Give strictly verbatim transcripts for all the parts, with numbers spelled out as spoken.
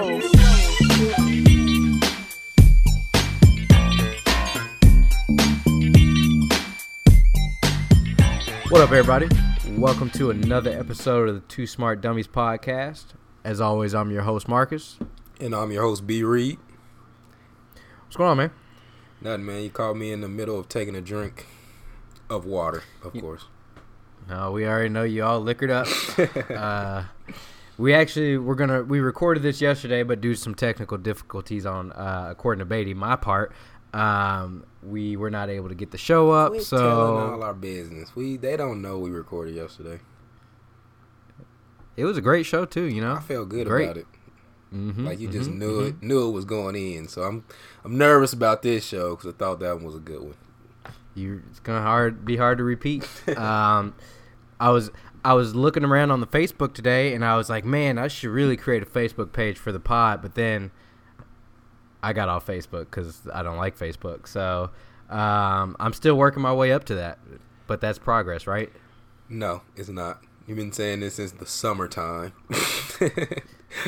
go. What up, everybody? Welcome to another episode of the Two Smart Dummies podcast. As always, I'm your host, Marcus. And I'm your host, B. Reed. What's going on, man? Nothing, man. You caught me in the middle of taking a drink of water, of you, course. No, we already know you all liquored up. uh, we actually we're gonna we recorded this yesterday, but due to some technical difficulties on uh, according to Beatty, my part, um, we were not able to get the show up. We're so telling all our business. We they don't know we recorded yesterday. It was a great show too, you know. I felt good great. about it. Mm-hmm, like you just mm-hmm, knew mm-hmm. it knew it was going in. So I'm I'm nervous about this show because I thought that one was a good one. You it's gonna hard be hard to repeat. um, I was I was looking around on the Facebook today, and I was like, man, I should really create a Facebook page for the pod. But then I got off Facebook because I don't like Facebook. So um, I'm still working my way up to that. But that's progress, right? No, it's not. You've been saying this since the summertime.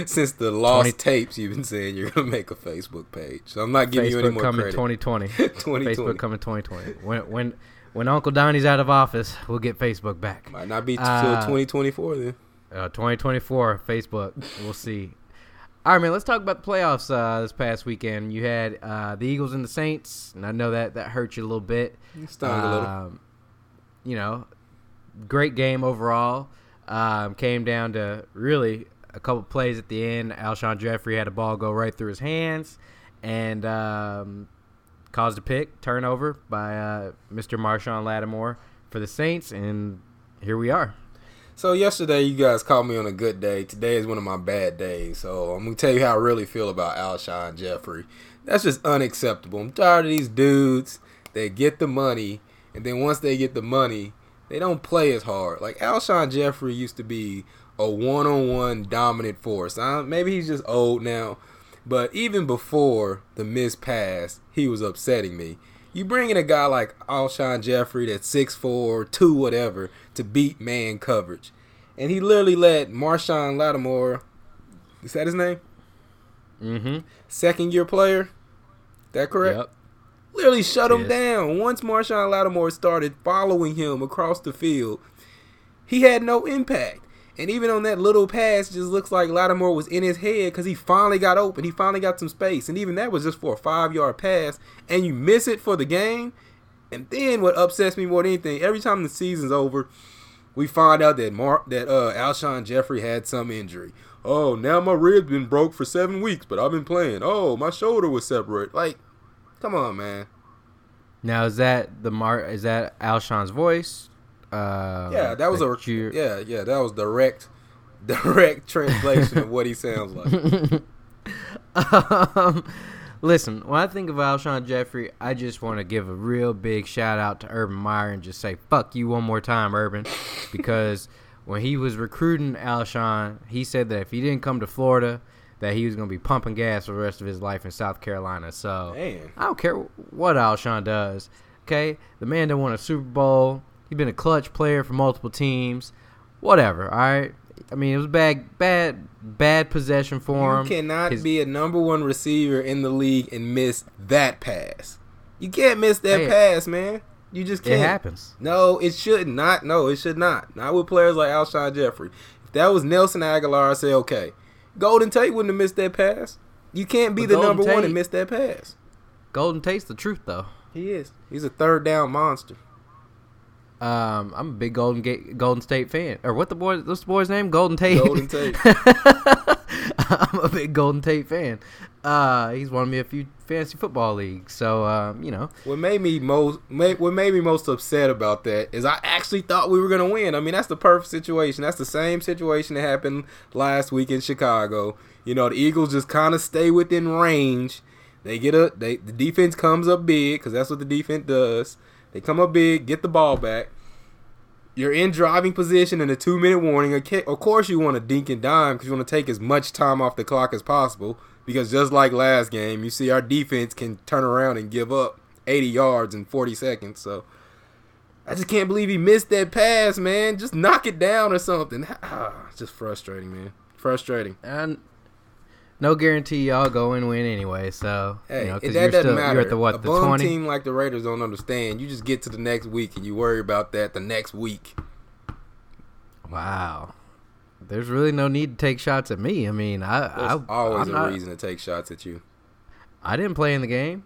Since the lost twenty tapes, you've been saying you're going to make a Facebook page. So I'm not giving Facebook you any more credit. twenty twenty. twenty twenty. Facebook coming twenty twenty. When when when Uncle Donnie's out of office, we'll get Facebook back. Might not be until uh, twenty twenty-four then. Uh, twenty twenty-four, Facebook. We'll see. All right, man, let's talk about the playoffs uh, this past weekend. You had uh, the Eagles and the Saints, and I know that, that hurt you a little bit. It stung um, a little. You know, great game overall. Um, came down to really – a couple plays at the end. Alshon Jeffery had a ball go right through his hands and um, caused a pick turnover by uh, Mister Marshawn Lattimore for the Saints, and here we are. So yesterday you guys called me on a good day. Today is one of my bad days, so I'm going to tell you how I really feel about Alshon Jeffery. That's just unacceptable. I'm tired of these dudes. They get the money, and then once they get the money, they don't play as hard. Like Alshon Jeffery used to be a one-on-one dominant force. Uh, maybe he's just old now, but even before the missed pass, he was upsetting me. You bring in a guy like Alshon Jeffery that's six four, two whatever, to beat man coverage. And he literally let Marshawn Lattimore, is that his name? Mm-hmm. Second-year player? Is that correct? Yep. Literally shut him yes. down. Once Marshawn Lattimore started following him across the field, he had no impact. And even on that little pass, just looks like Lattimore was in his head because he finally got open. He finally got some space. And even that was just for a five-yard pass. And you miss it for the game. And then what upsets me more than anything, every time the season's over, we find out that Mar- that uh, Alshon Jeffery had some injury. Oh, now my rib's been broke for seven weeks, but I've been playing. Oh, my shoulder was separate. Like, come on, man. Now, is that the Mar- is that Alshon's voice? Uh, yeah, that was that a you, yeah, yeah, that was direct, direct translation of what he sounds like. um, listen, when I think of Alshon Jeffery, I just want to give a real big shout out to Urban Meyer and just say "fuck you" one more time, Urban, because when he was recruiting Alshon, he said that if he didn't come to Florida, that he was going to be pumping gas for the rest of his life in South Carolina. So Damn. I don't care what Alshon does. Okay, the man that won a Super Bowl. He's been a clutch player for multiple teams. Whatever, all right? I mean, it was bad, bad, bad possession for him. You cannot His, be a number one receiver in the league and miss that pass. You can't miss that man. pass, man. You just can't. It happens. No, it should not. No, it should not. Not with players like Alshon Jeffery. If that was Nelson Aguilar, I'd say, okay. Golden Tate wouldn't have missed that pass. You can't be but the Golden number Tate, one and miss that pass. Golden Tate's the truth, though. He is. He's a third down monster. Um, I'm a big Golden Gate, Golden State fan. Or what the boy? What's the boy's name? Golden Tate. Golden Tate. I'm a big Golden Tate fan. Uh, he's won me a few fantasy football leagues. So, um, you know. What made me most what made me most upset about that is I actually thought we were gonna win. I mean, that's the perfect situation. That's the same situation that happened last week in Chicago. You know, the Eagles just kind of stay within range. They get a they the defense comes up big because that's what the defense does. They come up big, get the ball back. You're in driving position in a two-minute warning. Of course you want to dink and dime because you want to take as much time off the clock as possible because just like last game, you see our defense can turn around and give up eighty yards in forty seconds. So I just can't believe he missed that pass, man. Just knock it down or something. It's just frustrating, man. Frustrating. And no guarantee y'all go and win anyway. So hey, you know, that you're doesn't still, matter. You're at the what? A the twenty team like the Raiders don't understand. You just get to the next week and you worry about that the next week. Wow. There's really no need to take shots at me. I mean, I, There's I, always I'm a not, reason to take shots at you. I didn't play in the game.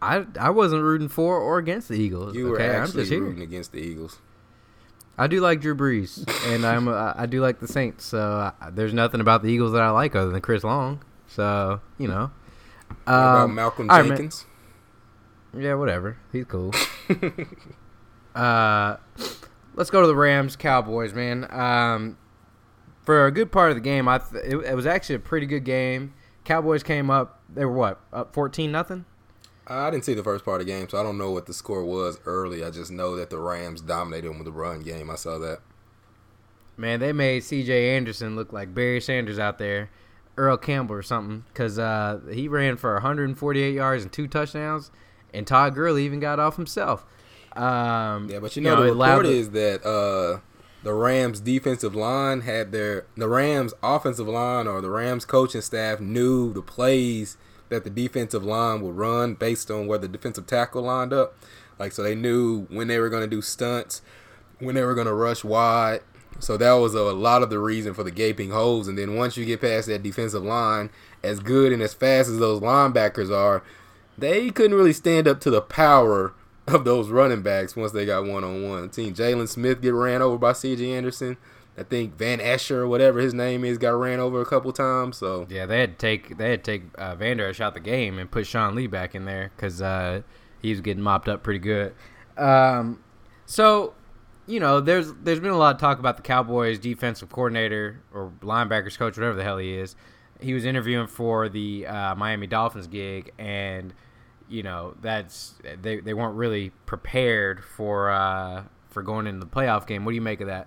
I, I wasn't rooting for or against the Eagles. You okay? were actually I'm just rooting here. against the Eagles. I do like Drew Brees, and I'm a, I do like the Saints. So I, there's nothing about the Eagles that I like other than Chris Long. So you know, um, what about Malcolm Jenkins. Right, yeah, whatever. He's cool. uh, let's go to the Rams Cowboys, man. Um, for a good part of the game, I th- it, it was actually a pretty good game. Cowboys came up. They were what up fourteen nothing. I didn't see the first part of the game, so I don't know what the score was early. I just know that the Rams dominated them with the run game. I saw that. Man, they made C J. Anderson look like Barry Sanders out there, Earl Campbell or something, because uh, he ran for one hundred forty-eight yards and two touchdowns, and Todd Gurley even got off himself. Um, yeah, but you know, you know the report is that uh, the Rams' defensive line had their – the Rams' offensive line or the Rams' coaching staff knew the plays – that the defensive line would run based on where the defensive tackle lined up. Like, so they knew when they were going to do stunts, when they were going to rush wide. So that was a lot of the reason for the gaping holes. And then once you get past that defensive line, as good and as fast as those linebackers are, they couldn't really stand up to the power of those running backs once they got one-on-one. I've seen Jalen Smith get ran over by C J. Anderson. I think Van Esch or whatever his name is got ran over a couple times. So yeah, they had to take they had to take uh, Vander Esch out the game and put Sean Lee back in there because uh, he was getting mopped up pretty good. Um, so you know, there's there's been a lot of talk about the Cowboys defensive coordinator or linebackers coach, whatever the hell he is. He was interviewing for the uh, Miami Dolphins gig, and you know that's they they weren't really prepared for uh, for going into the playoff game. What do you make of that?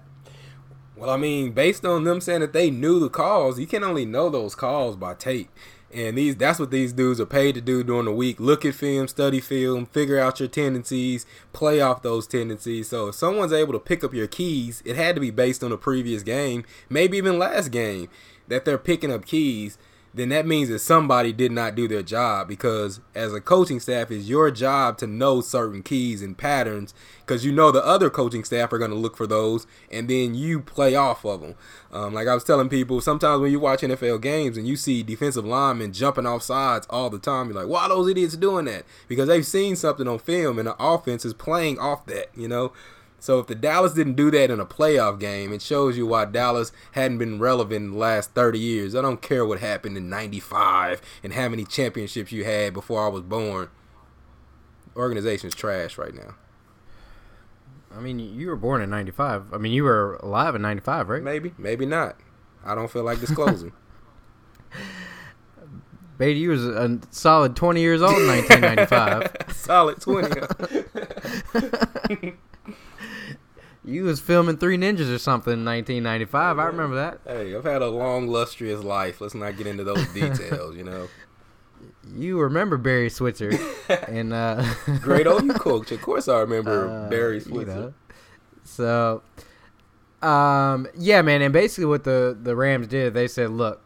Well, I mean, based on them saying that they knew the calls, you can only know those calls by tape. And these that's what these dudes are paid to do during the week. Look at film, study film, figure out your tendencies, play off those tendencies. So if someone's able to pick up your keys, it had to be based on a previous game, maybe even last game, that they're picking up keys. Then that means that somebody did not do their job, because as a coaching staff, it's your job to know certain keys and patterns, because you know the other coaching staff are going to look for those, and then you play off of them. Um, like I was telling people, sometimes when you watch N F L games and you see defensive linemen jumping off sides all the time, you're like, why are those idiots doing that? Because they've seen something on film, and the offense is playing off that, you know? So if the Dallas didn't do that in a playoff game, it shows you why Dallas hadn't been relevant in the last thirty years. I don't care what happened in ninety-five and how many championships you had before I was born. Organization's trash right now. I mean, you were born in ninety-five. I mean, you were alive in ninety-five, right? Maybe. Maybe not. I don't feel like disclosing. Baby, you was a solid twenty years old in nineteen ninety-five. Solid twenty. You was filming Three Ninjas or something in nineteen ninety-five. I remember that. Hey, I've had a long, lustrous life. Let's not get into those details, you know. You remember Barry Switzer. and uh, Great old coach. Of course I remember uh, Barry Switzer. You know. So, um, yeah, man, and basically what the, the Rams did, they said, look,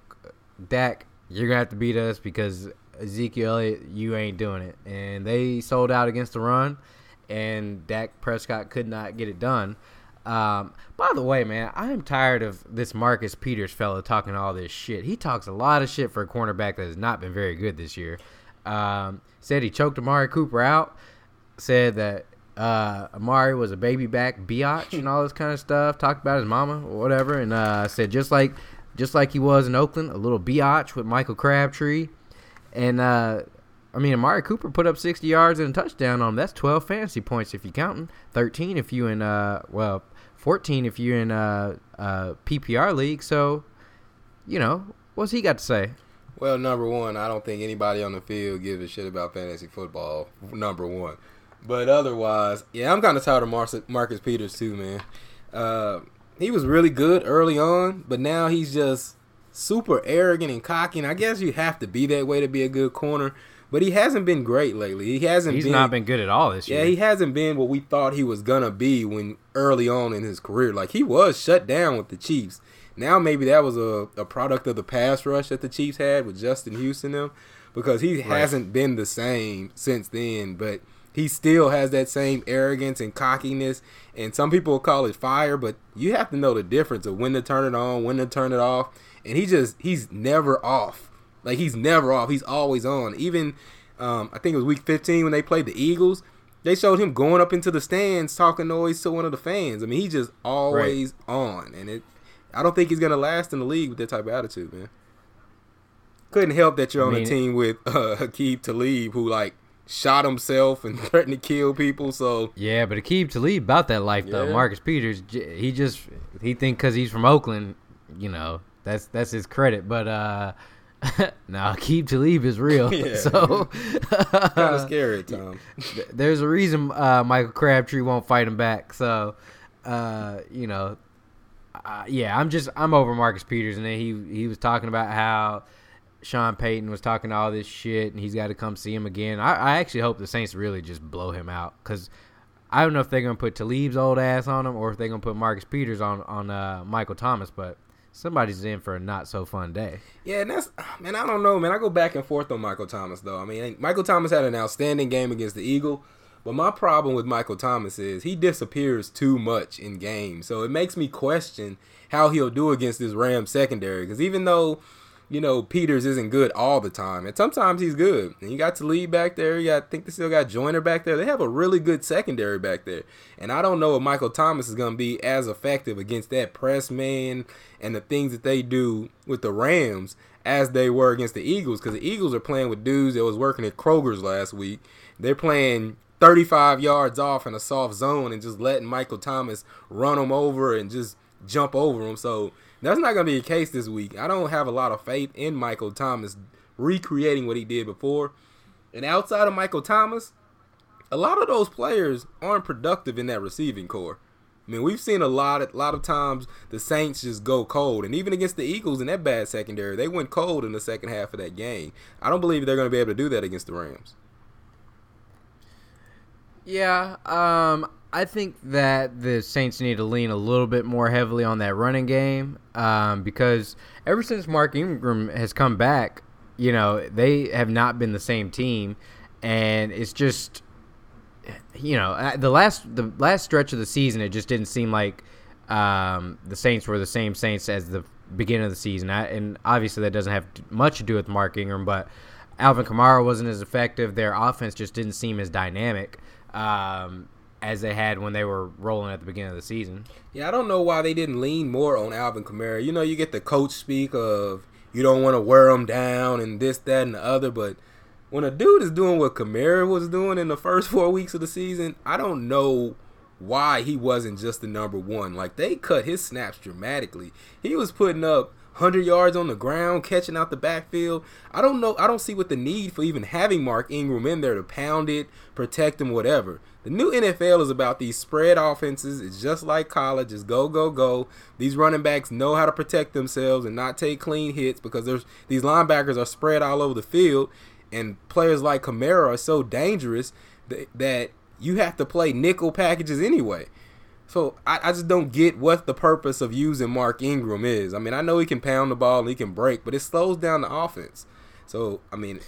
Dak, you're going to have to beat us because Ezekiel Elliott, you ain't doing it. And they sold out against the run. And Dak Prescott could not get it done. Um, by the way, man, I am tired of this Marcus Peters fella talking all this shit. He talks a lot of shit for a cornerback that has not been very good this year. Um, said he choked Amari Cooper out. Said that uh, Amari was a baby back biatch and all this kind of stuff. Talked about his mama or whatever. And uh, said just like just like he was in Oakland, a little biatch with Michael Crabtree. And uh I mean, Amari Cooper put up sixty yards and a touchdown on him. That's twelve fantasy points if you're counting, thirteen if you're in, uh, well, fourteen if you're in uh, uh, P P R league. So, you know, what's he got to say? Well, number one, I don't think anybody on the field gives a shit about fantasy football, number one. But otherwise, yeah, I'm kind of tired of Mar- Marcus Peters too, man. Uh, he was really good early on, but now he's just super arrogant and cocky. And I guess you have to be that way to be a good corner. But he hasn't been great lately. He hasn't. He's been, not been good at all this year. Yeah, he hasn't been what we thought he was gonna be when early on in his career. Like, he was shut down with the Chiefs. Now maybe that was a, a product of the pass rush that the Chiefs had with Justin Houston them, because he right. hasn't been the same since then, but he still has that same arrogance and cockiness, and some people call it fire, but you have to know the difference of when to turn it on, when to turn it off, and he just he's never off. Like, he's never off. He's always on. Even um, I think it was week fifteen when they played the Eagles, they showed him going up into the stands talking noise to one of the fans. I mean, he's just always right. on, and it. I don't think he's going to last in the league with that type of attitude, man. Couldn't help that you're on I mean, a team with uh, Aqib Talib, who, like, shot himself and threatened to kill people, so... Yeah, but Aqib Talib about that life, yeah. though. Marcus Peters, he just... He think because he's from Oakland, you know, that's that's his credit, but... uh no, Aqib Talib is real. Yeah, so kind of scary, Tom. There's a reason uh, Michael Crabtree won't fight him back. So, uh, you know, uh, yeah, I'm just I'm over Marcus Peters, and then he he was talking about how Sean Payton was talking all this shit, and he's got to come see him again. I, I actually hope the Saints really just blow him out, because I don't know if they're gonna put Talib's old ass on him or if they're gonna put Marcus Peters on on uh, Michael Thomas, but. Somebody's in for a not-so-fun day. Yeah, and that's – man, I don't know, man. I go back and forth on Michael Thomas, though. I mean, Michael Thomas had an outstanding game against the Eagle, but my problem with Michael Thomas is he disappears too much in games. So it makes me question how he'll do against this Rams secondary, because even though, you know, Peters isn't good all the time, and sometimes he's good. And you got Talib back there. You got, I think they still got Joyner back there. They have a really good secondary back there. And I don't know if Michael Thomas is going to be as effective against that press man and the things that they do with the Rams as they were against the Eagles, because the Eagles are playing with dudes that was working at Kroger's last week. They're playing thirty-five yards off in a soft zone and just letting Michael Thomas run them over and just jump over them. So that's not going to be the case this week. I don't have a lot of faith in Michael Thomas recreating what he did before. And outside of Michael Thomas, a lot of those players aren't productive in that receiving corps. I mean, we've seen a lot, a lot of times the Saints just go cold. And even against the Eagles in that bad secondary, they went cold in the second half of that game. I don't believe they're going to be able to do that against the Rams. Yeah, um... I think that the Saints need to lean a little bit more heavily on that running game um, because ever since Mark Ingram has come back, you know, they have not been the same team, and it's just, you know, the last the last stretch of the season, it just didn't seem like um, the Saints were the same Saints as the beginning of the season, I, and obviously that doesn't have much to do with Mark Ingram, but Alvin Kamara wasn't as effective. Their offense just didn't seem as dynamic. Um, as they had when they were rolling at the beginning of the season. Yeah, I don't know why they didn't lean more on Alvin Kamara. You know, you get the coach speak of you don't want to wear him down and this, that, and the other, but when a dude is doing what Kamara was doing in the first four weeks of the season, I don't know why he wasn't just the number one. Like, they cut his snaps dramatically. He was putting up one hundred yards on the ground, catching out the backfield. I don't know. I don't see what the need for even having Mark Ingram in there to pound it, protect him, whatever. The new N F L is about these spread offenses. It's just like college. It's go, go, go. These running backs know how to protect themselves and not take clean hits because there's these linebackers are spread all over the field, and players like Kamara are so dangerous that, that you have to play nickel packages anyway. So I, I just don't get what the purpose of using Mark Ingram is. I mean, I know he can pound the ball and he can break, but it slows down the offense. So, I mean.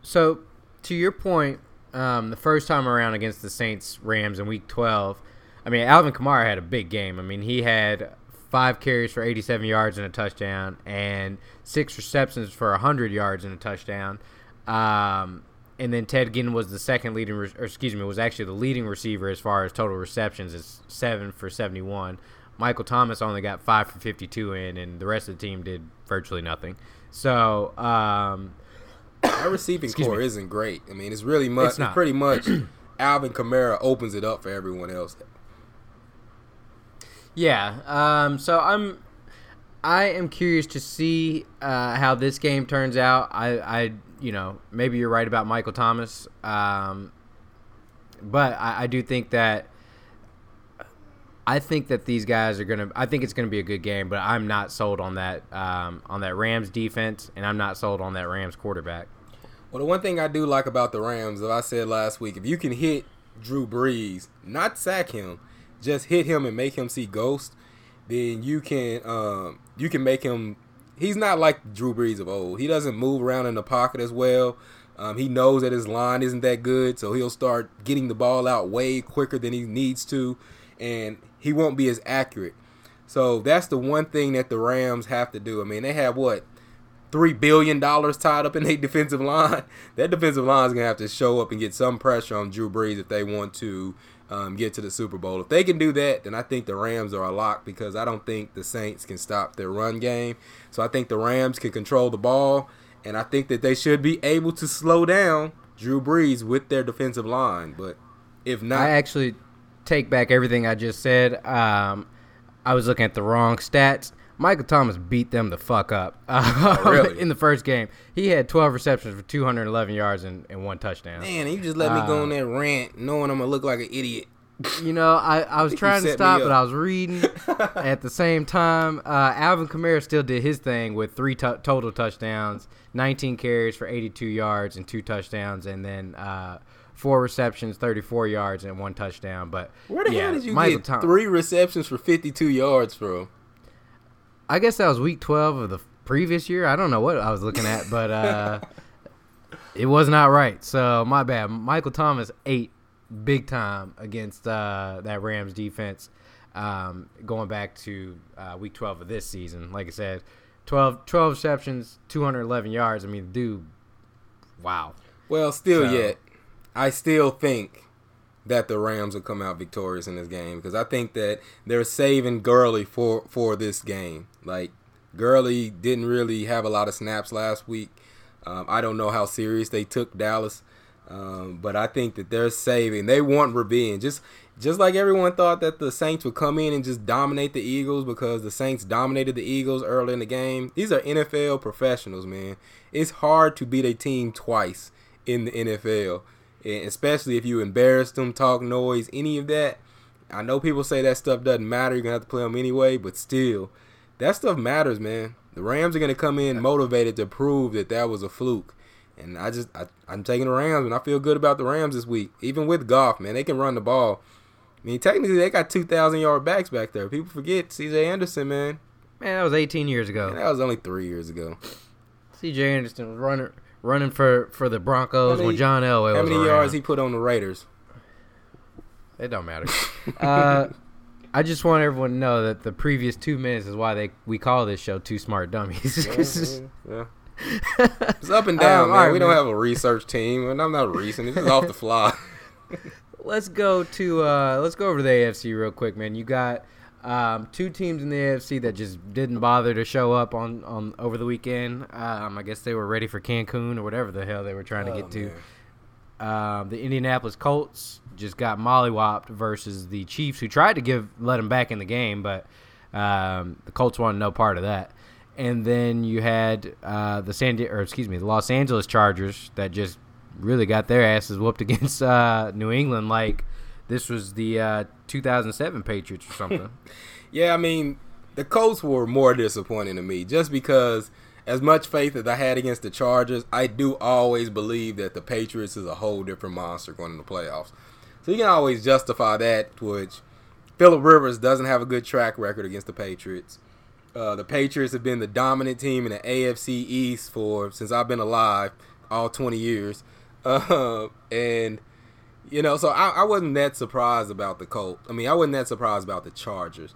So, to your point, um, the first time around against the Saints-Rams in Week twelve, I mean, Alvin Kamara had a big game. I mean, he had five carries for eighty-seven yards and a touchdown and six receptions for one hundred yards and a touchdown. Um And then Ted Ginn was the second leading, or excuse me, was actually the leading receiver as far as total receptions, is seven for seventy-one. Michael Thomas only got five for fifty-two in, and the rest of the team did virtually nothing. So, um, our receiving core me. isn't great. I mean, it's really much, it's not. pretty much Alvin Kamara opens it up for everyone else. Yeah. Um, so I'm, I am curious to see uh, how this game turns out. I, I, You know, maybe you're right about Michael Thomas, um, but I, I do think that I think that these guys are gonna. I think it's gonna be a good game, but I'm not sold on that um, on that Rams defense, and I'm not sold on that Rams quarterback. Well, the one thing I do like about the Rams, as I said last week, if you can hit Drew Brees, not sack him, just hit him and make him see ghosts, then you can um, you can make him. He's not like Drew Brees of old. He doesn't move around in the pocket as well. Um, he knows that his line isn't that good, so he'll start getting the ball out way quicker than he needs to, and he won't be as accurate. So that's the one thing that the Rams have to do. I mean, they have, what, three billion dollars tied up in their defensive line? That defensive line is going to have to show up and get some pressure on Drew Brees if they want to um, get to the Super Bowl. If they can do that, then I think the Rams are a lock, because I don't think the Saints can stop their run game. So I think the Rams can control the ball, and I think that they should be able to slow down Drew Brees with their defensive line. But if not... I actually take back everything I just said. Um, I was looking at the wrong stats. Michael Thomas beat them the fuck up uh, oh, really? in the first game. He had twelve receptions for two hundred eleven yards and, and one touchdown. Man, you just let me uh, go on that rant knowing I'm going to look like an idiot. You know, I, I was trying to stop, but I was reading at the same time. Uh, Alvin Kamara still did his thing with three t- total touchdowns, nineteen carries for eighty-two yards and two touchdowns, and then uh, four receptions, thirty-four yards, and one touchdown. But where the yeah, hell did you Michael get Tom- three receptions for fifty-two yards from? I guess that was week twelve of the previous year. I don't know what I was looking at, but uh, it was not right. So, my bad. Michael Thomas ate big time against uh, that Rams defense um, going back to uh, week twelve of this season. Like I said, twelve, twelve receptions, two hundred eleven yards. I mean, dude, wow. Well, still so, yet, I still think that the Rams will come out victorious in this game, because I think that they're saving Gurley for, for this game. Like, Gurley didn't really have a lot of snaps last week. Um, I don't know how serious they took Dallas, um, but I think that they're saving. They want revenge. Just just like everyone thought that the Saints would come in and just dominate the Eagles, because the Saints dominated the Eagles early in the game. These are N F L professionals, man. It's hard to beat a team twice in the N F L. Especially if you embarrass them, talk noise, any of that. I know people say that stuff doesn't matter. You're going to have to play them anyway. But still, that stuff matters, man. The Rams are going to come in motivated to prove that that was a fluke. And I just, I, I'm taking the Rams, and I feel good about the Rams this week. Even with Goff, man, they can run the ball. I mean, technically, they got two thousand-yard backs back there. People forget C J. Anderson, man. Man, that was eighteen years ago. Man, that was only three years ago. C J. Anderson was running... Running for, for the Broncos many, when John Elway was around. How many yards he put on the Raiders? It don't matter. uh, I just want everyone to know that the previous two minutes is why they we call this show Two Smart Dummies. yeah. It's up and down, um, man. Right, we man. don't have a research team, and I'm not researching. This is off the fly. Let's go to uh, let's go over to the A F C real quick, man. You got um, two teams in the A F C that just didn't bother to show up on, on over the weekend. Um, I guess they were ready for Cancun or whatever the hell they were trying to oh, get to. Um, the Indianapolis Colts just got mollywopped versus the Chiefs, who tried to give let them back in the game, but um, the Colts wanted no part of that. And then you had uh, the San Di- or excuse me, the Los Angeles Chargers that just really got their asses whooped against uh, New England, like. This was the uh, two thousand seven Patriots or something. Yeah, I mean, the Colts were more disappointing to me just because as much faith as I had against the Chargers, I do always believe that the Patriots is a whole different monster going into the playoffs. So you can always justify that, which Phillip Rivers doesn't have a good track record against the Patriots. Uh, the Patriots have been the dominant team in the A F C East for since I've been alive, all twenty years. Uh, and... You know, so I, I wasn't that surprised about the Colts. I mean, I wasn't that surprised about the Chargers.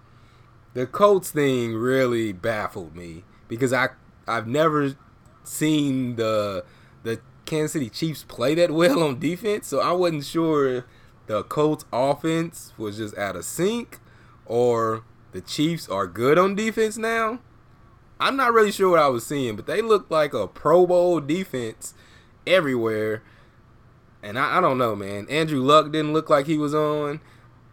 The Colts thing really baffled me because I, I've never seen the the Kansas City Chiefs play that well on defense, so I wasn't sure if the Colts' offense was just out of sync or the Chiefs are good on defense now. I'm not really sure what I was seeing, but they looked like a Pro Bowl defense everywhere. And I, I don't know, man. Andrew Luck didn't look like he was on.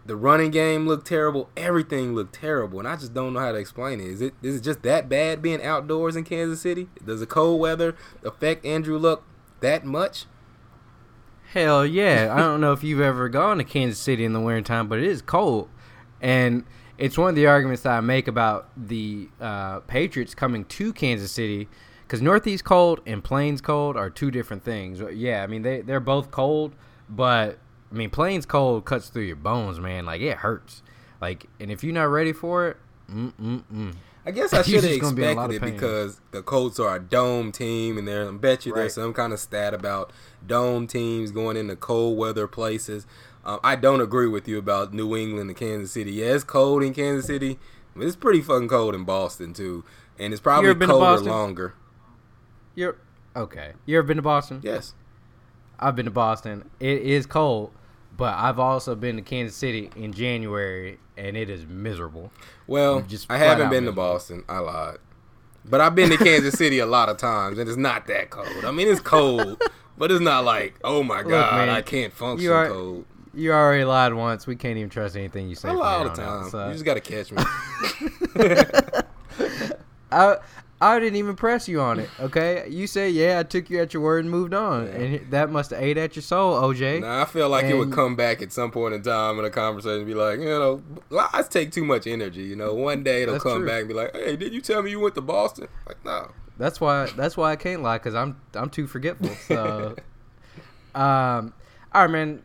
The running game looked terrible. Everything looked terrible. And I just don't know how to explain it. Is it is it just that bad being outdoors in Kansas City? Does the cold weather affect Andrew Luck that much? Hell yeah. I don't know if you've ever gone to Kansas City in the wintertime, but it is cold. And it's one of the arguments that I make about the uh, Patriots coming to Kansas City. Because Northeast cold and Plains cold are two different things. Yeah, I mean, they, they're both cold, but, I mean, Plains cold cuts through your bones, man. Like, it hurts. Like, and if you're not ready for it, Mm-mm-mm. I guess I should have expected it because the Colts are a dome team, and I bet you right. there's some kind of stat about dome teams going into cold weather places. Um, I don't agree with you about New England and Kansas City. Yeah, it's cold in Kansas City, but it's pretty fucking cold in Boston too, and it's probably colder longer. You're okay. You ever been to Boston? Yes, I've been to Boston. It is cold. But I've also been to Kansas City in January, and it is miserable. Well, just I haven't been miserable. to Boston. I lied. But I've been to Kansas City a lot of times, and it's not that cold. I mean, it's cold, but it's not like, oh, my God, Look, man, I can't function you are, cold. You already lied once. We can't even trust anything you say. I lie all the time. Out, so. You just got to catch me. I I didn't even press you on it, okay? You said, yeah, I took you at your word and moved on. Yeah. And that must have ate at your soul, O J. Nah, I feel like and it would come back at some point in time in a conversation and be like, you know, lies take too much energy, you know. One day it'll come true. back and be like, hey, did you tell me you went to Boston? Like, no. That's why That's why I can't lie, because I'm, I'm too forgetful. So, um, all right, man.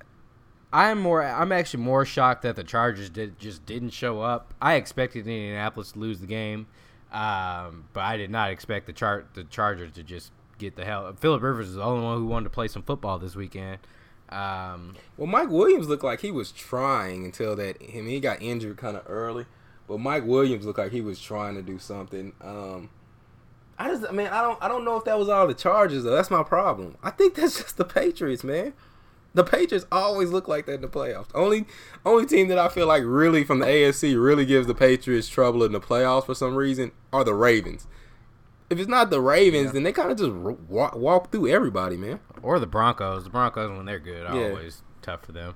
I'm more. I'm actually more shocked that the Chargers did, just didn't show up. I expected Indianapolis to lose the game. Um, but I did not expect the char- the Chargers to just get the hell. Phillip Rivers is the only one who wanted to play some football this weekend. Um, well, Mike Williams looked like he was trying until that. I mean, he got injured kind of early, but Mike Williams looked like he was trying to do something. Um, I just, man, I don't, I don't know if that was all the Chargers though. That's my problem. I think that's just the Patriots, man. The Patriots always look like that in the playoffs. Only only team that I feel like really from the A F C really gives the Patriots trouble in the playoffs for some reason are the Ravens. If it's not the Ravens, yeah. then they kind of just walk, walk through everybody, man. Or the Broncos. The Broncos, when they're good, are yeah. always tough for them.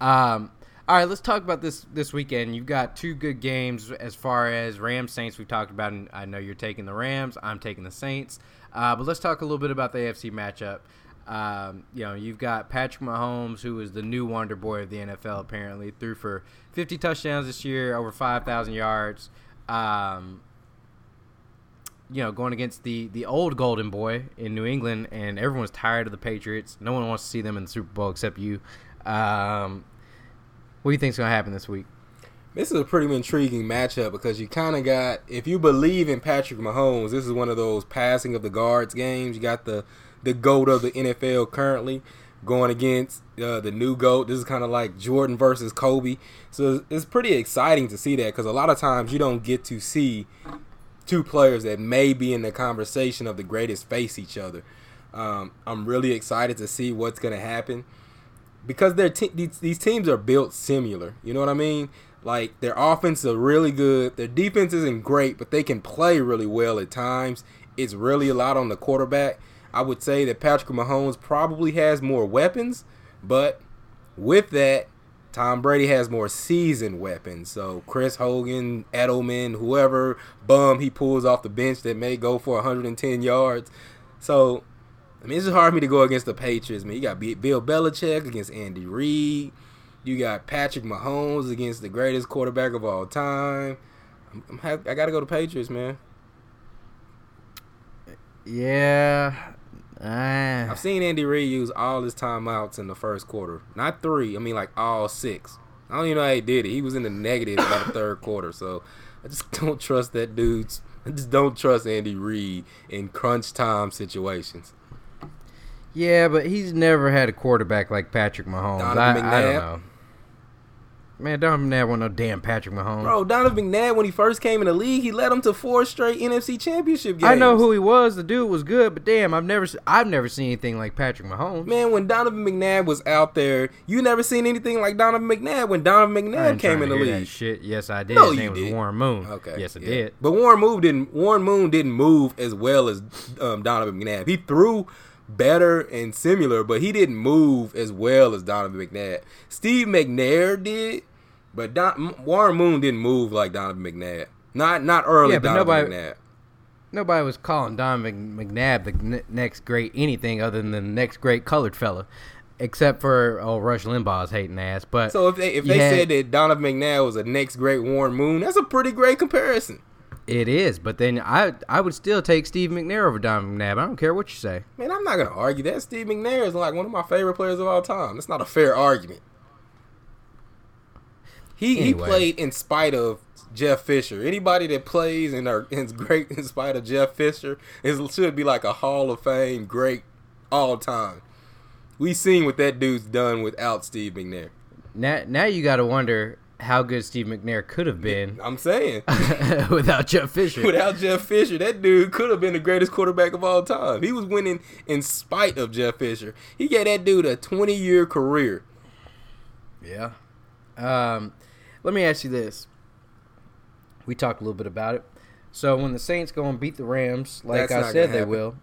Um, all right, let's talk about this this weekend. You've got two good games as far as Rams-Saints we've talked about, and I know you're taking the Rams. I'm taking the Saints. Uh, but let's talk a little bit about the A F C matchup. Um, you know, you've got Patrick Mahomes, who is the new wonder boy of the N F L, apparently, threw for fifty touchdowns this year, over five thousand yards. Um, you know, going against the, the old golden boy in New England, and everyone's tired of the Patriots. No one wants to see them in the Super Bowl except you. Um, what do you think's going to happen this week? This is a pretty intriguing matchup because you kind of got, if you believe in Patrick Mahomes, this is one of those passing of the guards games. You got the the GOAT of the N F L currently going against uh, the new GOAT. This is kind of like Jordan versus Kobe. So it's, it's pretty exciting to see that because a lot of times you don't get to see two players that may be in the conversation of the greatest face each other. Um, I'm really excited to see what's going to happen because they're te- these, these teams are built similar. You know what I mean? Like, their offense is really good. Their defense isn't great, but they can play really well at times. It's really a lot on the quarterback. I would say that Patrick Mahomes probably has more weapons, but with that, Tom Brady has more seasoned weapons. So Chris Hogan, Edelman, whoever bum he pulls off the bench that may go for one hundred ten yards. So, I mean, it's just hard for me to go against the Patriots. I mean, you got Bill Belichick against Andy Reid. You got Patrick Mahomes against the greatest quarterback of all time. I'm, I'm happy, I got to go to Patriots, man. Yeah. Uh, I've seen Andy Reid use all his timeouts in the first quarter. Not three. I mean, like, all six. I don't even know how he did it. He was in the negative by the third quarter. So, I just don't trust that dude's. I just don't trust Andy Reid in crunch time situations. Yeah, but he's never had a quarterback like Patrick Mahomes. Donovan I, McNabb. I don't know. Man, Donovan McNabb wasn't no damn Patrick Mahomes. Bro, Donovan McNabb, when he first came in the league, he led him to four straight N F C Championship games. I know who he was. The dude was good, but damn, I've never I've never seen anything like Patrick Mahomes. Man, when Donovan McNabb was out there, you never seen anything like Donovan McNabb when Donovan McNabb came in the league. That shit. Yes, I did. No, His name was did. Warren Moon. Okay. Yes, I yeah. did. But Warren Moon didn't Warren Moon didn't move as well as um, Donovan McNabb. He threw better and similar, but he didn't move as well as Donovan McNabb. Steve McNair did, but Don, Warren Moon didn't move like Donovan McNabb. Not not early yeah, Donovan nobody, McNabb. Nobody was calling Donovan McNabb the next great anything other than the next great colored fella, except for oh Rush Limbaugh's hating ass. But so if they if they had, said that Donovan McNabb was the next great Warren Moon, that's a pretty great comparison. It is, but then I I would still take Steve McNair over Donovan McNabb. I don't care what you say. Man, I'm not going to argue that. Steve McNair is like one of my favorite players of all time. That's not a fair argument. He anyway. he played in spite of Jeff Fisher. Anybody that plays and are is great in spite of Jeff Fisher is should be like a Hall of Fame great all time. We seen what that dude's done without Steve McNair. Now, now you got to wonder how good Steve McNair could have been. I'm saying. Without Jeff Fisher. Without Jeff Fisher, that dude could have been the greatest quarterback of all time. He was winning in spite of Jeff Fisher. He gave that dude a twenty-year career. Yeah. Um, let me ask you this. We talked a little bit about it. So when the Saints go and beat the Rams, like That's I said they will,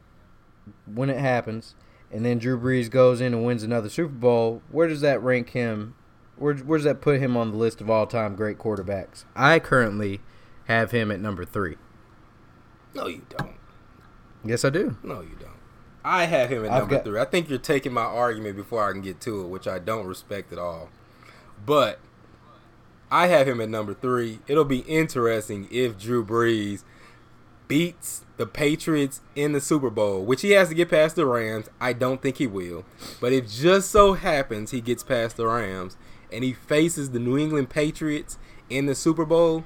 when it happens, and then Drew Brees goes in and wins another Super Bowl, where does that rank him? Where, where does that put him on the list of all-time great quarterbacks? I currently have him at number three. No, you don't. Yes, I do. No, you don't. I have him at I've number got- three. I think you're taking my argument before I can get to it, which I don't respect at all. But I have him at number three. It'll be interesting if Drew Brees beats the Patriots in the Super Bowl, which he has to get past the Rams. I don't think he will. But if just so happens he gets past the Rams and he faces the New England Patriots in the Super Bowl,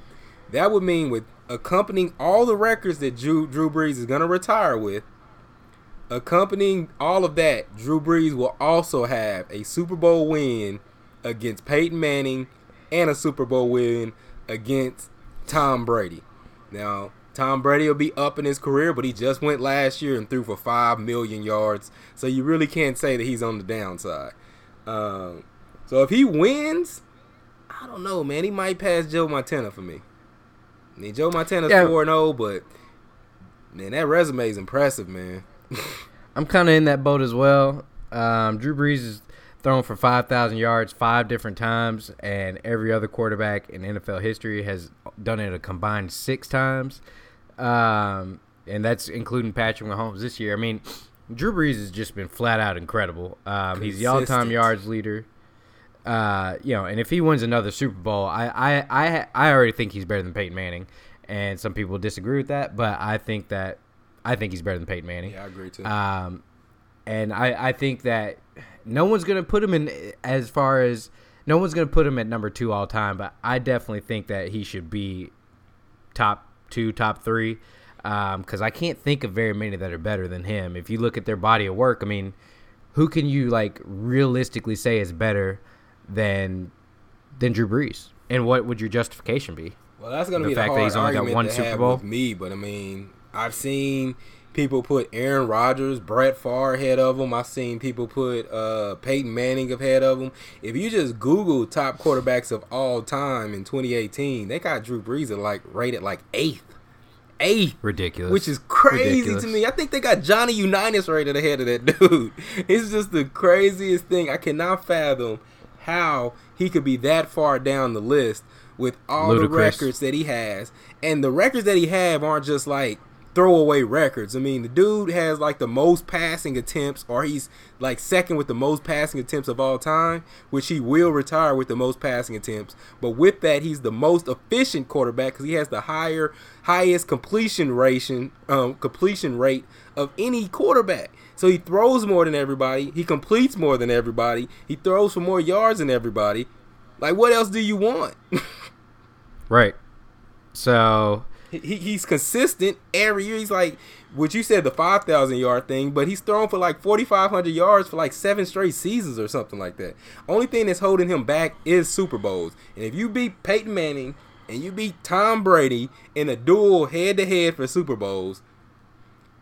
that would mean with accompanying all the records that Drew, Drew Brees is going to retire with, accompanying all of that, Drew Brees will also have a Super Bowl win against Peyton Manning and a Super Bowl win against Tom Brady. Now, Tom Brady will be up in his career, but he just went last year and threw for five million yards. So you really can't say that he's on the downside. Um, so if he wins, I don't know, man. He might pass Joe Montana for me. I mean, Joe Montana's yeah. four and oh, but, man, that resume is impressive, man. I'm kind of in that boat as well. Um, Drew Brees is thrown for five thousand yards five different times, and every other quarterback in N F L history has done it a combined six times, um, and that's including Patrick Mahomes this year. I mean, Drew Brees has just been flat-out incredible. Um, he's the all-time yards leader. Uh, you know, and if he wins another Super Bowl, I, I, I, I already think he's better than Peyton Manning, and some people disagree with that, but I think that I think he's better than Peyton Manning. Yeah, I agree, too. Um, and I, I think that no one's going to put him in as far as – no one's going to put him at number two all time, but I definitely think that he should be top two, top three, because um, I can't think of very many that are better than him. If you look at their body of work, I mean, who can you, like, realistically say is better than than Drew Brees? And what would your justification be? Well, that's going to be the fact that he's only got one Super Bowl with me, but, I mean, I've seen – people put Aaron Rodgers, Brett Favre ahead of him. I've seen people put uh, Peyton Manning ahead of him. If you just Google top quarterbacks of all time in twenty eighteen, they got Drew Brees like rated like eighth. Eighth. Ridiculous. Which is crazy Ridiculous. to me. I think they got Johnny Unitas rated ahead of that dude. It's just the craziest thing. I cannot fathom how he could be that far down the list with all Ludicrous. the records that he has. And the records that he have aren't just like throwaway records. I mean, the dude has like the most passing attempts, or he's like second with the most passing attempts of all time, which he will retire with the most passing attempts. But with that, he's the most efficient quarterback because he has the higher, highest completion ration, um, completion rate of any quarterback. So he throws more than everybody. He completes more than everybody. He throws for more yards than everybody. Like, what else do you want? Right. So He he's consistent every year. He's like, what you said, the five thousand yard thing, but he's thrown for like forty-five hundred yards for like seven straight seasons or something like that. Only thing that's holding him back is Super Bowls. And if you beat Peyton Manning and you beat Tom Brady in a duel head to head for Super Bowls,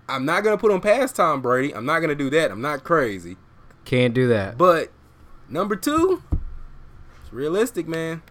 I'm not going to put him past Tom Brady. I'm not going to do that. I'm not crazy. Can't do that. But number two, it's realistic, man.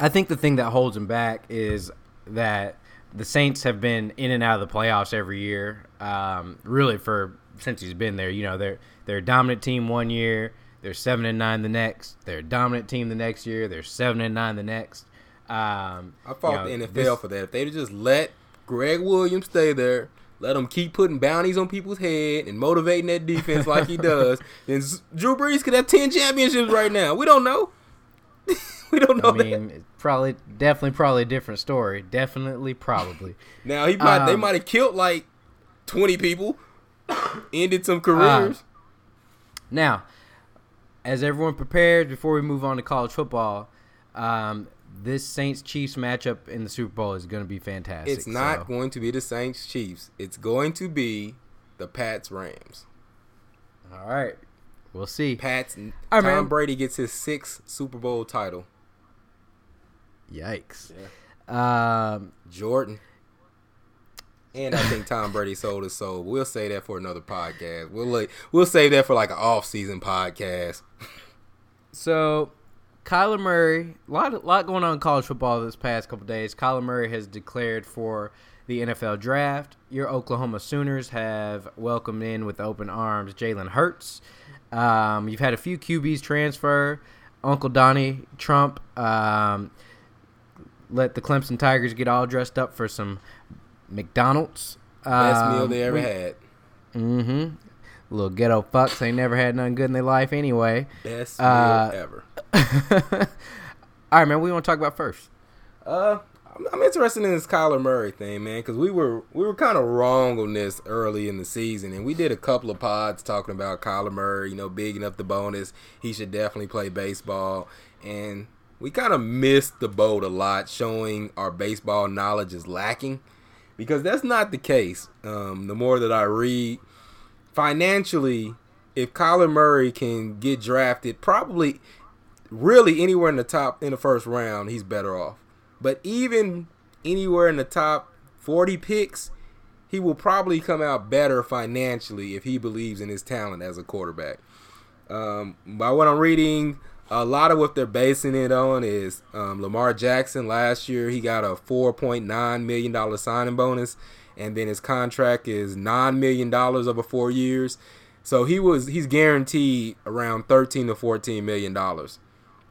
I think the thing that holds him back is that the Saints have been in and out of the playoffs every year, um, really for since he's been there. You know, they're they're a dominant team one year, they're seven and nine the next, they're a dominant team the next year, they're seven and nine the next. Um, I fought you know, the N F L this, for that. If they just let Greg Williams stay there, let him keep putting bounties on people's head and motivating that defense like he does, then Drew Brees could have ten championships right now. We don't know. We don't know. I mean, that. probably, definitely, probably a different story. Definitely, probably. Now he might, um, they might have killed like twenty people, ended some careers. Uh, now, as everyone prepares, before we move on to college football, um, this Saints-Chiefs matchup in the Super Bowl is going to be fantastic. It's not so. going to be the Saints-Chiefs. It's going to be the Pats-Rams. All right. We'll see. Pats. Tom mean, Brady gets his sixth Super Bowl title. Yikes. Yeah. Um, Jordan. And I think Tom Brady sold his soul. We'll save that for another podcast. We'll like, we'll save that for like an off-season podcast. So, Kyler Murray, a lot, lot going on in college football this past couple days. Kyler Murray has declared for the N F L draft. Your Oklahoma Sooners have welcomed in with open arms Jalen Hurts. Um, you've had a few Q Bs transfer. Uncle Donnie Trump um, let the Clemson Tigers get all dressed up for some McDonald's. Best um, meal they ever we, had. Mm-hmm. Little ghetto fucks. They never had nothing good in their life anyway. Best uh, meal ever. All right, man. What do you want to talk about first? Uh, I'm, I'm interested in this Kyler Murray thing, man, because we were we were kind of wrong on this early in the season, and we did a couple of pods talking about Kyler Murray. You know, bigging up the bonus. He should definitely play baseball, and we kind of missed the boat a lot, showing our baseball knowledge is lacking. Because that's not the case. Um, the more that I read, financially, if Kyler Murray can get drafted, probably really anywhere in the top in the first round, he's better off. But even anywhere in the top forty picks, he will probably come out better financially if he believes in his talent as a quarterback. Um, by what I'm reading, a lot of what they're basing it on is um, Lamar Jackson. Last year, he got a four point nine million dollars signing bonus, and then his contract is nine million dollars over four years. So he was he's guaranteed around thirteen to fourteen million dollars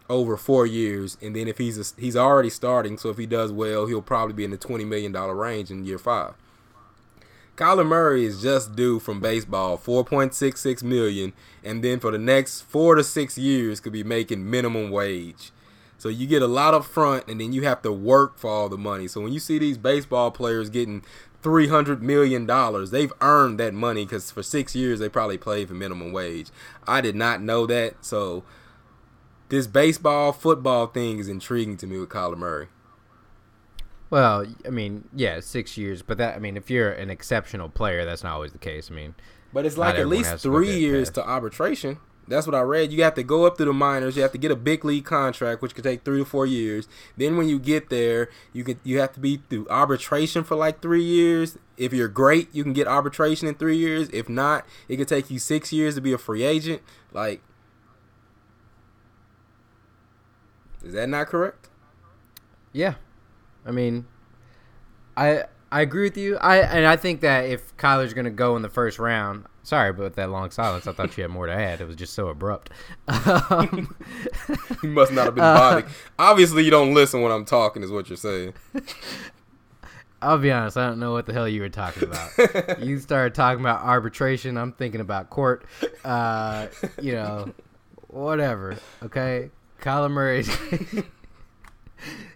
over four years. And then if he's a, he's already starting, so if he does well, he'll probably be in the twenty million dollars range in year five. Kyler Murray is just due from baseball four point six six million dollars, and then for the next four to six years could be making minimum wage. So you get a lot up front, and then you have to work for all the money. So when you see these baseball players getting three hundred million dollars, they've earned that money because for six years they probably played for minimum wage. I did not know that. So this baseball, football thing is intriguing to me with Kyler Murray. Well, I mean, yeah, six years, but that I mean, if you're an exceptional player, that's not always the case. I mean, but it's like at least three years to arbitration. That's what I read. You have to go up to the minors. You have to get a big league contract, which could take three to four years. Then when you get there, you can you have to be through arbitration for like three years. If you're great, you can get arbitration in three years. If not, it could take you six years to be a free agent. Like, is that not correct? Yeah. I mean, I I agree with you. I and I think that if Kyler's going to go in the first round, sorry about that long silence. I thought you had more to add. It was just so abrupt. Um, you must not have been bothered. Uh, Obviously, you don't listen when I'm talking is what you're saying. I'll be honest. I don't know what the hell you were talking about. You started talking about arbitration. I'm thinking about court. Uh, you know, whatever. Okay? Kyler Murray's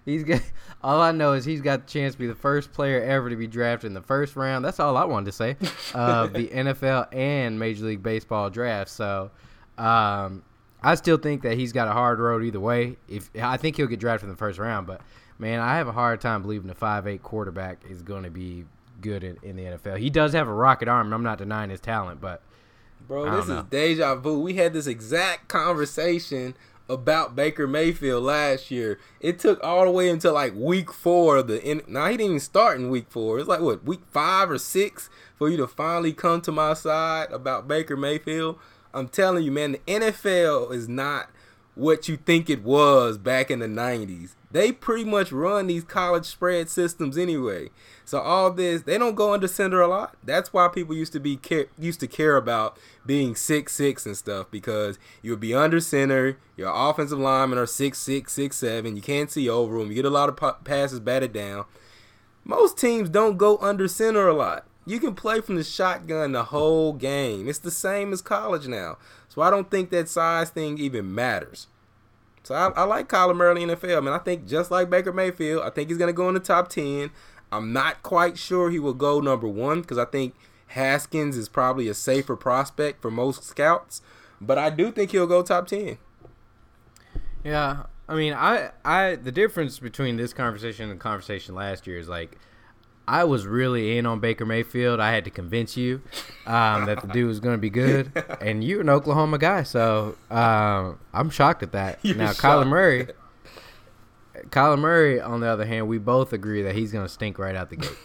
he's got, all I know is he's got the chance to be the first player ever to be drafted in the first round. That's all I wanted to say of the N F L and Major League Baseball draft. So um, I still think that he's got a hard road either way. If I think he'll get drafted in the first round. But, man, I have a hard time believing a five eight quarterback is going to be good in, in the N F L. He does have a rocket arm, and I'm not denying his talent. But Bro, this know. is deja vu. We had this exact conversation about Baker Mayfield last year. It took all the way until like week four of the end. Now, he didn't even start in week four. It's like, what, week five or six for you to finally come to my side about Baker Mayfield? I'm telling you, man, the N F L is not what you think it was back in the nineties. They pretty much run these college spread systems anyway. So all this, they don't go under center a lot. That's why people used to be care, used to care about being six six and stuff, because you'll be under center, your offensive linemen are six six, six seven, you can't see over them, you get a lot of passes batted down. Most teams don't go under center a lot. You can play from the shotgun the whole game. It's the same as college now. So I don't think that size thing even matters. So I, I like Kyler Murray in the N F L, man. I think just like Baker Mayfield, I think he's going to go in the top ten. I'm not quite sure he will go number one because I think Haskins is probably a safer prospect for most scouts. But I do think he'll go top ten. Yeah. I mean, I, I the difference between this conversation and the conversation last year is, like, I was really in on Baker Mayfield. I had to convince you um, that the dude was going to be good. And you're an Oklahoma guy, so um, I'm shocked at that. You're now, Kyler Murray, Kyler Murray, on the other hand, we both agree that he's going to stink right out the gate.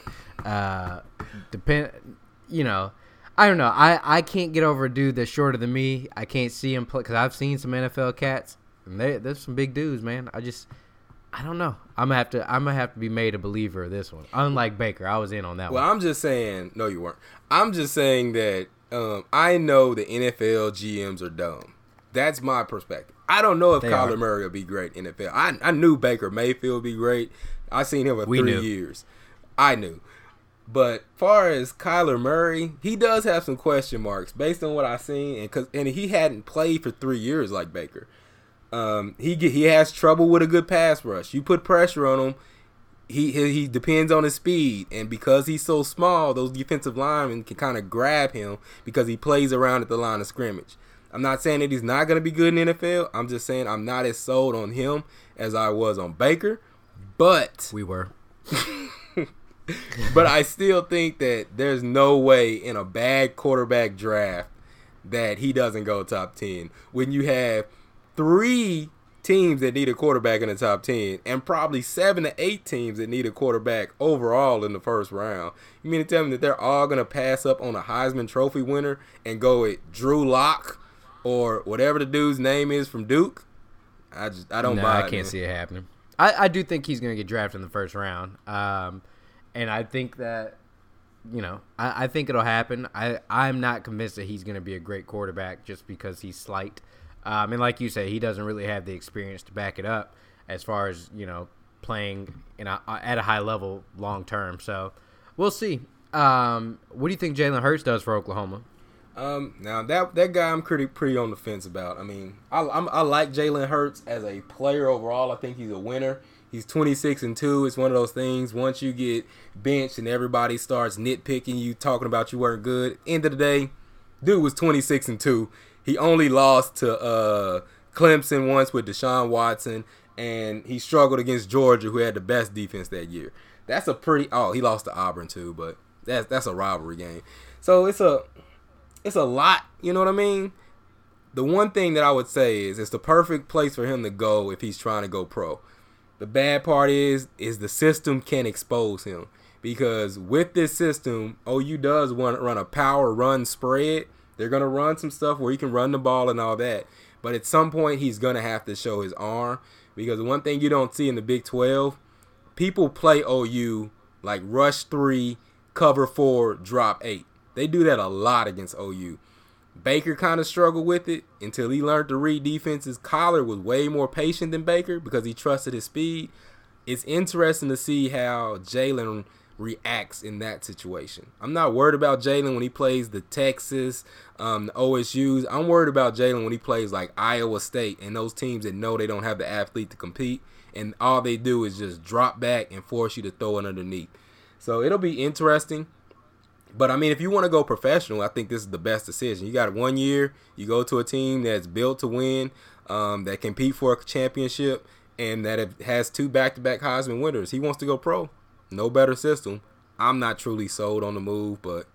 Uh, depend, you know, I don't know. I, I can't get over a dude that's shorter than me. I can't see him play because I've seen some N F L cats. And they, there's some big dudes, man. I just, I don't know. I'm gonna have to, I'm gonna have to be made a believer of this one. Unlike Baker, I was in on that well, one. Well, I'm just saying, no, you weren't. I'm just saying that um, I know the N F L G Ms are dumb. That's my perspective. I don't know if they Kyler are. Murray will be great in the N F L. I, I knew Baker Mayfield would be great. I seen him for we three knew. years. I knew. But far as Kyler Murray, he does have some question marks based on what I seen, and cause and he hadn't played for three years like Baker. Um, he he has trouble with a good pass rush. You put pressure on him, he he depends on his speed, and because he's so small, those defensive linemen can kind of grab him because he plays around at the line of scrimmage. I'm not saying that he's not going to be good in the N F L. I'm just saying I'm not as sold on him as I was on Baker, but we were. But I still think that there's no way in a bad quarterback draft that he doesn't go top ten when you have three teams that need a quarterback in the top ten and probably seven to eight teams that need a quarterback overall in the first round. You mean to tell me that they're all going to pass up on a Heisman Trophy winner and go with Drew Locke or whatever the dude's name is from Duke? I just I don't no, buy it. I can't man. see it happening. I, I do think he's going to get drafted in the first round. Um, and I think that, you know, I, I think it'll happen. I, I'm not convinced that he's going to be a great quarterback just because he's slight. Um, and like you say, he doesn't really have the experience to back it up as far as, you know, playing in a, at a high level long term. So we'll see. Um, what do you think Jalen Hurts does for Oklahoma? Um, now, that that guy I'm pretty, pretty on the fence about. I mean, I, I'm, I like Jalen Hurts as a player overall. I think he's a winner. He's twenty-six and two. It's one of those things. Once you get benched and everybody starts nitpicking you, talking about you weren't good, end of the day, dude was twenty-six and two. He only lost to uh, Clemson once with Deshaun Watson, and he struggled against Georgia, who had the best defense that year. That's a pretty – oh, he lost to Auburn too, but that's that's a rivalry game. So it's a it's a lot, you know what I mean? The one thing that I would say is it's the perfect place for him to go if he's trying to go pro. The bad part is is the system can't expose him because with this system, O U does want to run a power run spread. They're going to run some stuff where he can run the ball and all that. But at some point, he's going to have to show his arm. Because one thing you don't see in the Big twelve, people play O U like rush three, cover four, drop eight. They do that a lot against O U. Baker kind of struggled with it until he learned to read defenses. Kyler was way more patient than Baker because he trusted his speed. It's interesting to see how Jalen reacts in that situation. I'm not worried about Jalen when he plays the Texas, um, the O S Us. I'm worried about Jalen when he plays like Iowa State and those teams that know they don't have the athlete to compete, and all they do is just drop back and force you to throw it underneath. So it'll be interesting. But, I mean, if you want to go professional, I think this is the best decision. You got one year, you go to a team that's built to win, um, that compete for a championship, and that has two back-to-back Heisman winners. He wants to go pro. No better system. I'm not truly sold on the move, but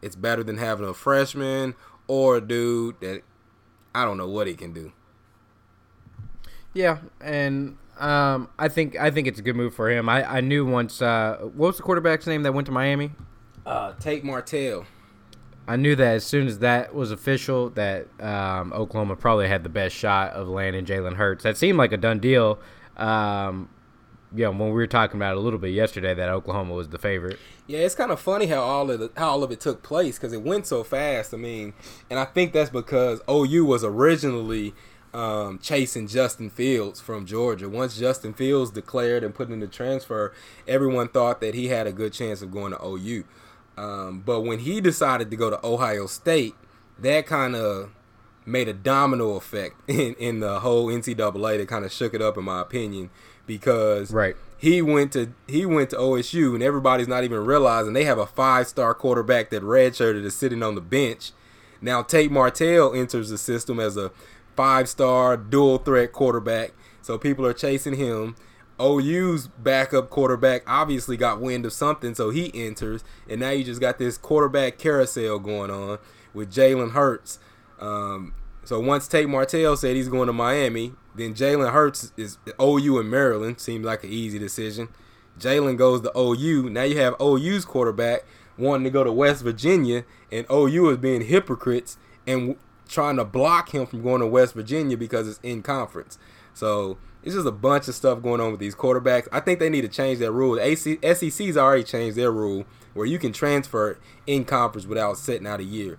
it's better than having a freshman or a dude that I don't know what he can do. Yeah, and um, I think I think it's a good move for him. I, I knew once uh, – what was the quarterback's name that went to Miami? Uh, Tate Martell. I knew that as soon as that was official that um, Oklahoma probably had the best shot of landing Jalen Hurts. That seemed like a done deal. Um Yeah, when we were talking about it a little bit yesterday, that Oklahoma was the favorite. Yeah, it's kind of funny how all of the, how all of it took place because it went so fast. I mean, and I think that's because O U was originally um, chasing Justin Fields from Georgia. Once Justin Fields declared and put in the transfer, everyone thought that he had a good chance of going to O U. Um, but when he decided to go to Ohio State, that kind of made a domino effect in, in the whole N C double A that kind of shook it up, in my opinion. Because right. he went to he went to O S U, and everybody's not even realizing they have a five-star quarterback that redshirted is sitting on the bench Now Tate Martell enters the system as a five-star dual-threat quarterback, so people are chasing him. O U's backup quarterback obviously got wind of something, so he enters, and now you just got this quarterback carousel going on with Jalen Hurts. Um, so once Tate Martell said he's going to Miami, then Jalen Hurts is O U in Maryland. Seems like an easy decision. Jalen goes to O U. Now you have O U's quarterback wanting to go to West Virginia, and O U is being hypocrites and trying to block him from going to West Virginia because it's in conference. So it's just a bunch of stuff going on with these quarterbacks. I think they need to change their rule. S E C's already changed their rule where you can transfer in conference without sitting out a year.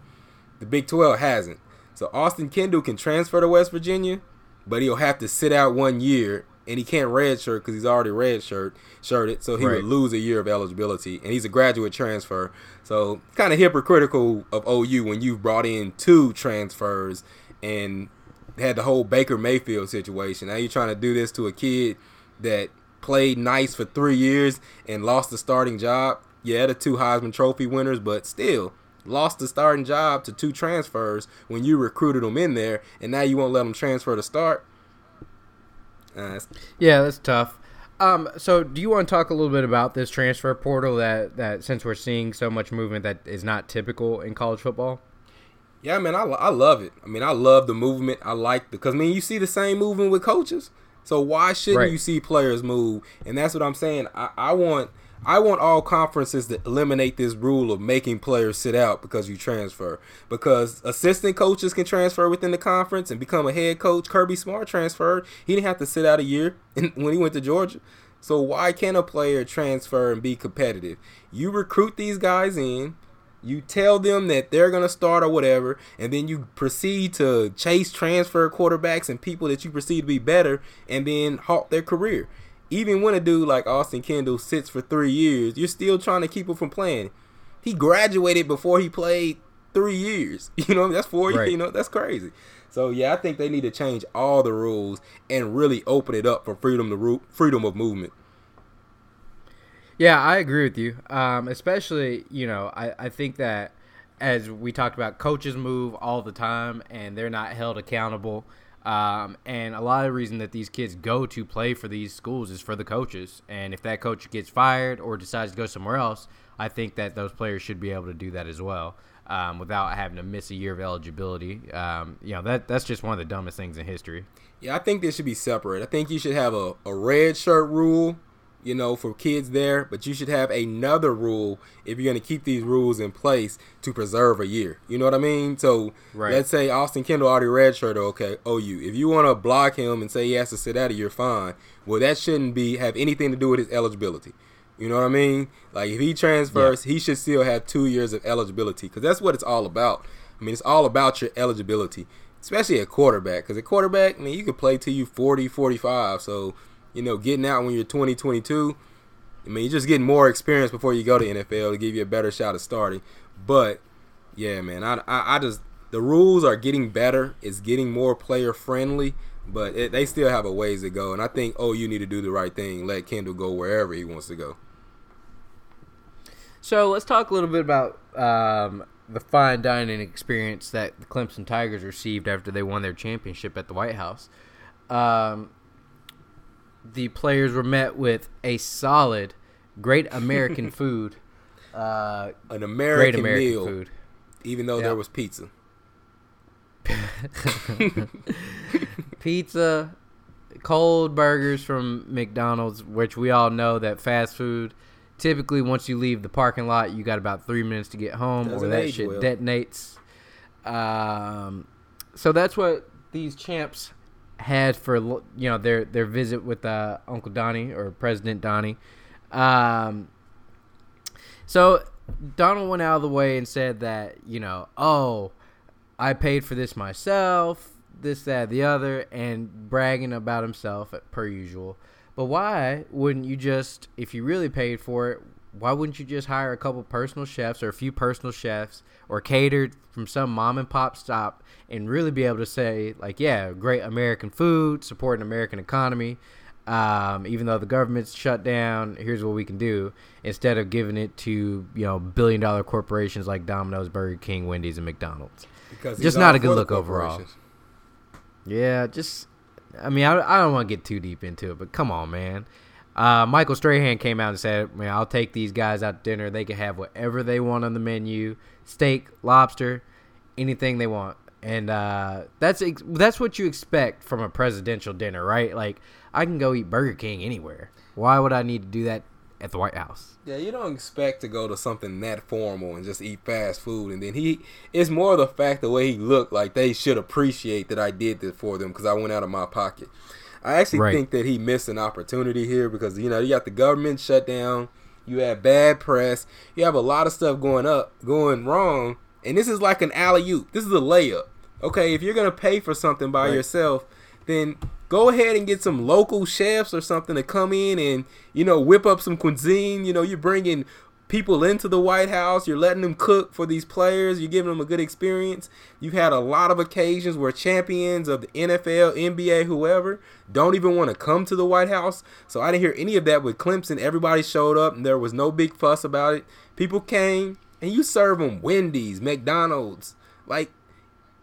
The Big twelve hasn't. So Austin Kendall can transfer to West Virginia, but he'll have to sit out one year, and he can't redshirt because he's already redshirt shirted, so he right. would lose a year of eligibility, and he's a graduate transfer. So it's kind of hypocritical of O U when you've brought in two transfers and had the whole Baker Mayfield situation. Now you're trying to do this to a kid that played nice for three years and lost the starting job. Yeah, the two Heisman Trophy winners, but still lost the starting job to two transfers when you recruited them in there, and now you won't let them transfer to start. Uh, that's- yeah, that's tough. Um, so do you want to talk a little bit about this transfer portal that, that since we're seeing so much movement that is not typical in college football? Yeah, man, I, I love it. I mean, I love the movement. I like the – because, I mean, you see the same movement with coaches. So why shouldn't right. you see players move? And that's what I'm saying. I, I want I want all conferences to eliminate this rule of making players sit out because you transfer. Because assistant coaches can transfer within the conference and become a head coach. Kirby Smart transferred. He didn't have to sit out a year when he went to Georgia. So why can't a player transfer and be competitive? You recruit these guys in. You tell them that they're going to start or whatever, and then you proceed to chase transfer quarterbacks and people that you perceive to be better and then halt their career. Even when a dude like Austin Kendall sits for three years, you're still trying to keep him from playing. He graduated before he played three years. You know, that's four right. years. You know, that's crazy. So, yeah, I think they need to change all the rules and really open it up for freedom to ro- freedom of movement. Yeah, I agree with you, um, especially, you know, I, I think that as we talked about, coaches move all the time and they're not held accountable. Um, and a lot of the reason that these kids go to play for these schools is for the coaches. And if that coach gets fired or decides to go somewhere else, I think that those players should be able to do that as well um, without having to miss a year of eligibility. Um, you know, that that's just one of the dumbest things in history. Yeah, I think they should be separate. I think you should have a, a red shirt rule, you know, for kids there, but you should have another rule if you're going to keep these rules in place to preserve a year. You know what I mean? So right. let's say Austin Kendall already redshirted, okay, O U. If you want to block him and say he has to sit out of your fine, well, that shouldn't be have anything to do with his eligibility. You know what I mean? Like if he transfers, yeah. he should still have two years of eligibility because that's what it's all about. I mean, it's all about your eligibility, especially a quarterback because a quarterback, I mean, you could play till you forty, forty-five, so – you know, getting out when you're twenty, twenty-two, I mean, you're just getting more experience before you go to N F L to give you a better shot at starting. But, yeah, man, I, I, I just – the rules are getting better. It's getting more player-friendly, but it, they still have a ways to go. And I think, oh, you need to do the right thing, let Kendall go wherever he wants to go. So let's talk a little bit about um, the fine dining experience that the Clemson Tigers received after they won their championship at the White House. Um The players were met with a solid, great American food. Uh, An American, great American meal, food. Even though yep. there was pizza. Pizza, cold burgers from McDonald's, which we all know that fast food, typically once you leave the parking lot, you got about three minutes to get home Doesn't or that shit well. detonates. Um, so that's what these champs had for, you know, their their visit with uh, Uncle Donnie or President Donnie. Um, so Donald went out of the way and said that, you know, oh, I paid for this myself, this, that, the other, and bragging about himself per usual. But why wouldn't you just, if you really paid for it, why wouldn't you just hire a couple personal chefs or a few personal chefs or catered from some mom and pop stop and really be able to say, like, yeah, great American food, support an American economy. Uh, Um, even though the government's shut down, here's what we can do, instead of giving it to, you know, billion-dollar corporations like Domino's, Burger King, Wendy's, and McDonald's. Because just not a good look overall. Yeah, just – I mean, I, I don't want to get too deep into it, but come on, man. Uh, Michael Strahan came out and said, man, I'll take these guys out to dinner. They can have whatever they want on the menu, steak, lobster, anything they want. And uh, that's ex- that's what you expect from a presidential dinner, right? Like, I can go eat Burger King anywhere. Why would I need to do that at the White House? Yeah, you don't expect to go to something that formal and just eat fast food. And then he, it's more the fact the way he looked, like they should appreciate that I did this for them because I went out of my pocket. I actually right. think that he missed an opportunity here because, you know, you got the government shut down, you have bad press, you have a lot of stuff going up, going wrong, and this is like an alley-oop. This is a layup. Okay, if you're going to pay for something by right. yourself, then go ahead and get some local chefs or something to come in and, you know, whip up some cuisine. You know, you're bringing people into the White House. You're letting them cook for these players. You're giving them a good experience. You've had a lot of occasions where champions of the N F L, N B A, whoever, don't even want to come to the White House. So I didn't hear any of that with Clemson. Everybody showed up, and there was no big fuss about it. People came, and you serve them Wendy's, McDonald's, like,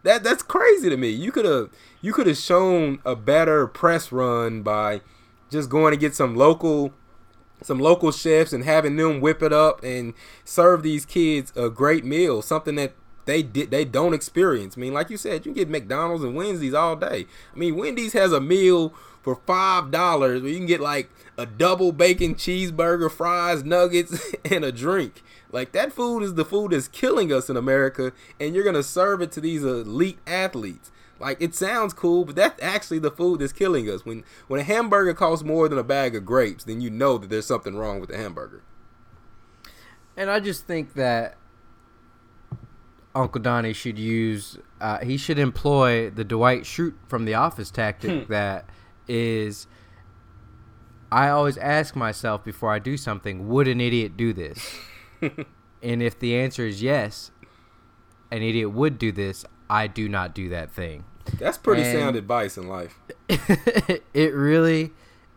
That that's crazy to me. You could have you could have shown a better press run by just going to get some local some local chefs and having them whip it up and serve these kids a great meal, something that they did they don't experience. I mean, like you said, you can get McDonald's and Wendy's all day. I mean, Wendy's has a meal for five dollars where you can get like a double bacon cheeseburger, fries, nuggets, and a drink. Like, that food is the food that's killing us in America, and you're going to serve it to these elite athletes. Like, it sounds cool, but that's actually the food that's killing us. When when a hamburger costs more than a bag of grapes, then you know that there's something wrong with the hamburger. And I just think that Uncle Donnie should use uh, – he should employ the Dwight Schrute from The Office tactic hmm. that is – I always ask myself before I do something, would an idiot do this? And if the answer is yes, an idiot would do this, I do not do that thing. That's pretty and sound advice in life. It really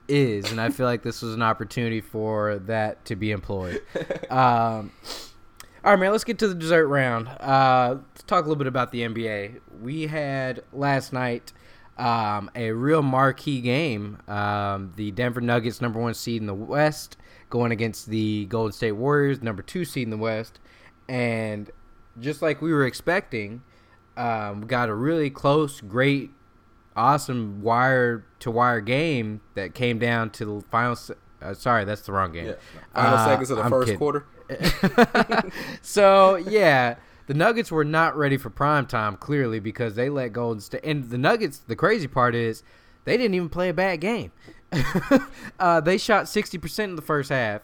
is, and I feel like this was an opportunity for that to be employed. Um, all right, man, let's get to the dessert round. Uh, let's talk a little bit about the N B A. We had last night um, a real marquee game. Um, the Denver Nuggets, number one seed in the West, going against the Golden State Warriors, number two seed in the West. And just like we were expecting, um, we got a really close, great, awesome wire-to-wire game that came down to the final se- uh, – sorry, that's the wrong game. Yeah. Final uh, seconds of the I'm first kidding. quarter. So, yeah, the Nuggets were not ready for prime time, clearly, because they let Golden State – and the Nuggets, the crazy part is they didn't even play a bad game. uh, they shot sixty percent in the first half,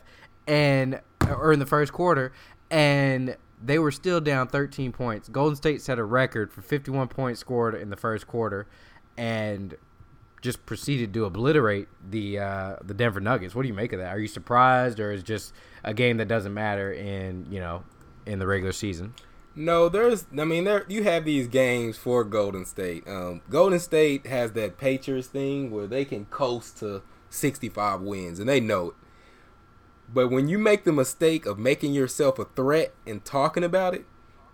and or in the first quarter, and they were still down thirteen points. Golden State set a record for fifty-one points scored in the first quarter, and just proceeded to obliterate the uh, the Denver Nuggets. What do you make of that? Are you surprised, or is it just a game that doesn't matter in you know in the regular season? No, there's. I mean, there you have these games for Golden State. Um, Golden State has that Patriots thing where they can coast to sixty-five wins, and they know it. But when you make the mistake of making yourself a threat and talking about it,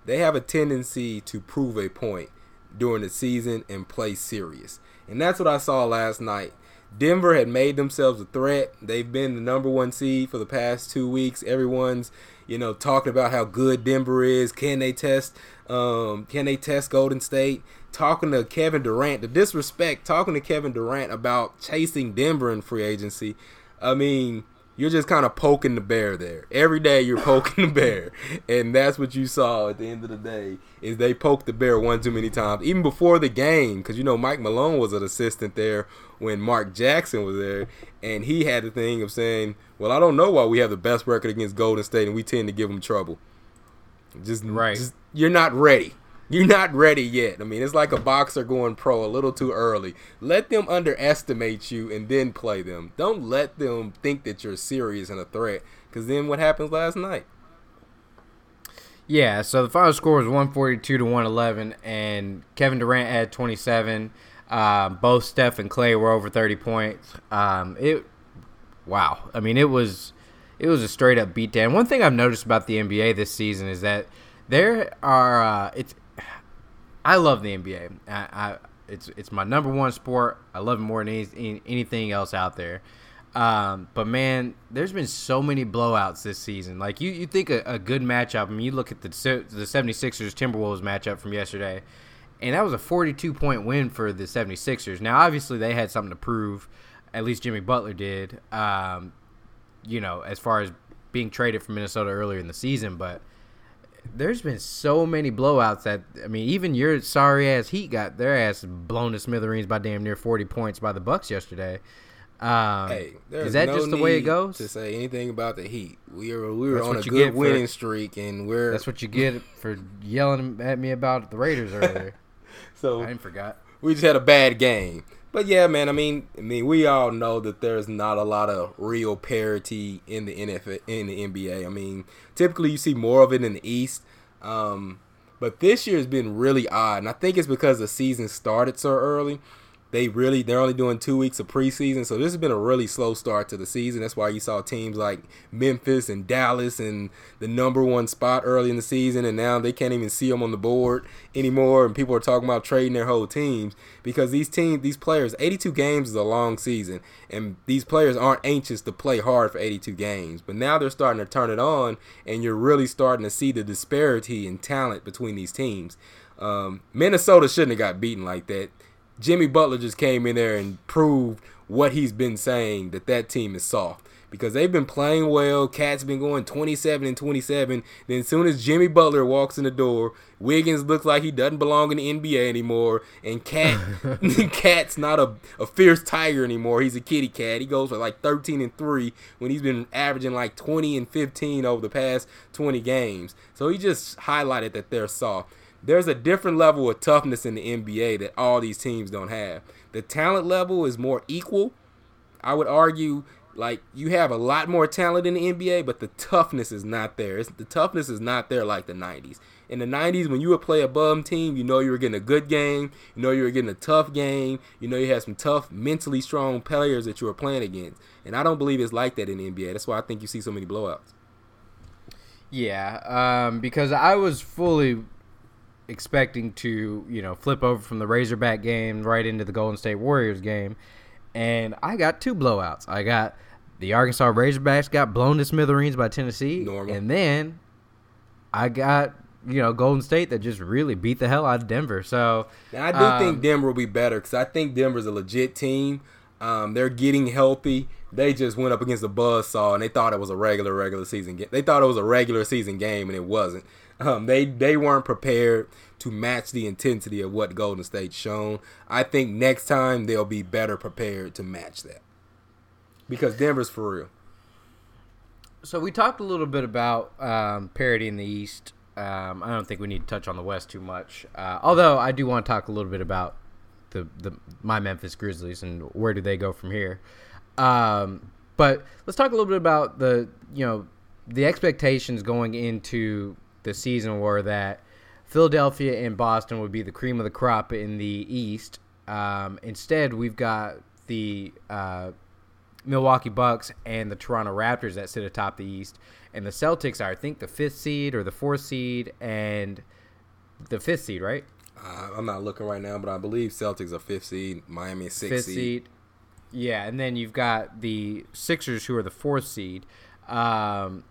they have a tendency to prove a point during the season and play serious. And that's what I saw last night. Denver had made themselves a threat. They've been the number one seed for the past two weeks. Everyone's, you know, talking about how good Denver is. Can they test? Um, can they test Golden State? Talking to Kevin Durant, the disrespect. Talking to Kevin Durant about chasing Denver in free agency. I mean, you're just kind of poking the bear there. Every day you're poking the bear, and that's what you saw at the end of the day is they poked the bear one too many times, even before the game, because, you know, Mike Malone was an assistant there when Mark Jackson was there, and he had the thing of saying, well, I don't know why we have the best record against Golden State, and we tend to give them trouble. Just, right. just You're not ready. You're not ready yet. I mean, it's like a boxer going pro a little too early. Let them underestimate you and then play them. Don't let them think that you're serious and a threat, because then what happens last night? Yeah, so the final score was one forty-two to one eleven, and Kevin Durant had twenty-seven. Um, both Steph and Clay were over thirty points. Um, it, wow. I mean, it was it was a straight up beatdown. One thing I've noticed about the N B A this season is that there are uh, it's. I love the N B A. I, I it's it's my number one sport. I love it more than any, anything else out there. Um, but man, there's been so many blowouts this season. Like you, you think a, a good matchup. I mean, you look at the the seventy-sixers Timberwolves matchup from yesterday. And that was a forty-two point win for the seventy-sixers. Now, obviously, they had something to prove. At least Jimmy Butler did, um, you know, as far as being traded from Minnesota earlier in the season. But there's been so many blowouts that, I mean, even your sorry-ass Heat got their ass blown to smithereens by damn near forty points by the Bucks yesterday. Um, hey, is that no just the way it goes? To say anything about the Heat, we were we were that's on a good winning for, streak, and we're that's what you get for yelling at me about the Raiders earlier. So I forgot. We just had a bad game. But yeah, man, I mean, I mean, we all know that there's not a lot of real parity in the N F L, in the N B A. I mean, typically you see more of it in the East. Um, but this year has been really odd, and I think it's because the season started so early. They really they're only doing two weeks of preseason, so this has been a really slow start to the season. That's why you saw teams like Memphis and Dallas in the number one spot early in the season, and now they can't even see them on the board anymore. And people are talking about trading their whole teams because these teams, these players, eighty-two games is a long season, and these players aren't anxious to play hard for eighty-two games. But now they're starting to turn it on, and you're really starting to see the disparity in talent between these teams. Um, Minnesota shouldn't have got beaten like that. Jimmy Butler just came in there and proved what he's been saying, that that team is soft because they've been playing well. Cat's been going twenty-seven and twenty-seven. Then as soon as Jimmy Butler walks in the door, Wiggins looks like he doesn't belong in the N B A anymore. And Cat, Cat's not a, a fierce tiger anymore. He's a kitty cat. He goes for like thirteen and three when he's been averaging like twenty and fifteen over the past twenty games. So he just highlighted that they're soft. There's a different level of toughness in the N B A that all these teams don't have. The talent level is more equal. I would argue, like, you have a lot more talent in the N B A, but the toughness is not there. It's, the toughness is not there like the nineties. In the nineties, when you would play a bum team, you know you were getting a good game. You know you were getting a tough game. You know you had some tough, mentally strong players that you were playing against. And I don't believe it's like that in the N B A. That's why I think you see so many blowouts. Yeah, um, because I was fully expecting to, you know, flip over from the Razorback game right into the Golden State Warriors game, and I got two blowouts. I got the Arkansas Razorbacks got blown to smithereens by Tennessee. Normal. And then I got, you know, Golden State that just really beat the hell out of Denver. So now, I do um, think Denver will be better because I think Denver's a legit team. Um, they're getting healthy. They just went up against the buzzsaw, and they thought it was a regular, regular season game. They thought it was a regular season game, and it wasn't. Um, they they weren't prepared to match the intensity of what Golden State's shown. I think next time they'll be better prepared to match that because Denver's for real. So we talked a little bit about um, parity in the East. Um, I don't think we need to touch on the West too much, uh, although I do want to talk a little bit about the, the my Memphis Grizzlies and where do they go from here. Um, but let's talk a little bit about the you know the expectations going into the season were that Philadelphia and Boston would be the cream of the crop in the East. Um, instead, we've got the uh, Milwaukee Bucks and the Toronto Raptors that sit atop the East. And the Celtics are, I think, the fifth seed or the fourth seed and the fifth seed, right? Uh, I'm not looking right now, but I believe Celtics are fifth seed. Miami is sixth seed. seed. Yeah, and then you've got the Sixers who are the fourth seed. Um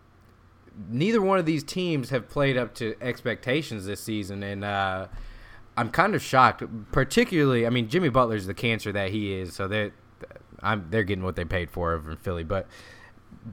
Neither one of these teams have played up to expectations this season, and uh, I'm kind of shocked. Particularly, I mean, Jimmy Butler's the cancer that he is, so they're, I'm, they're getting what they paid for over in Philly. But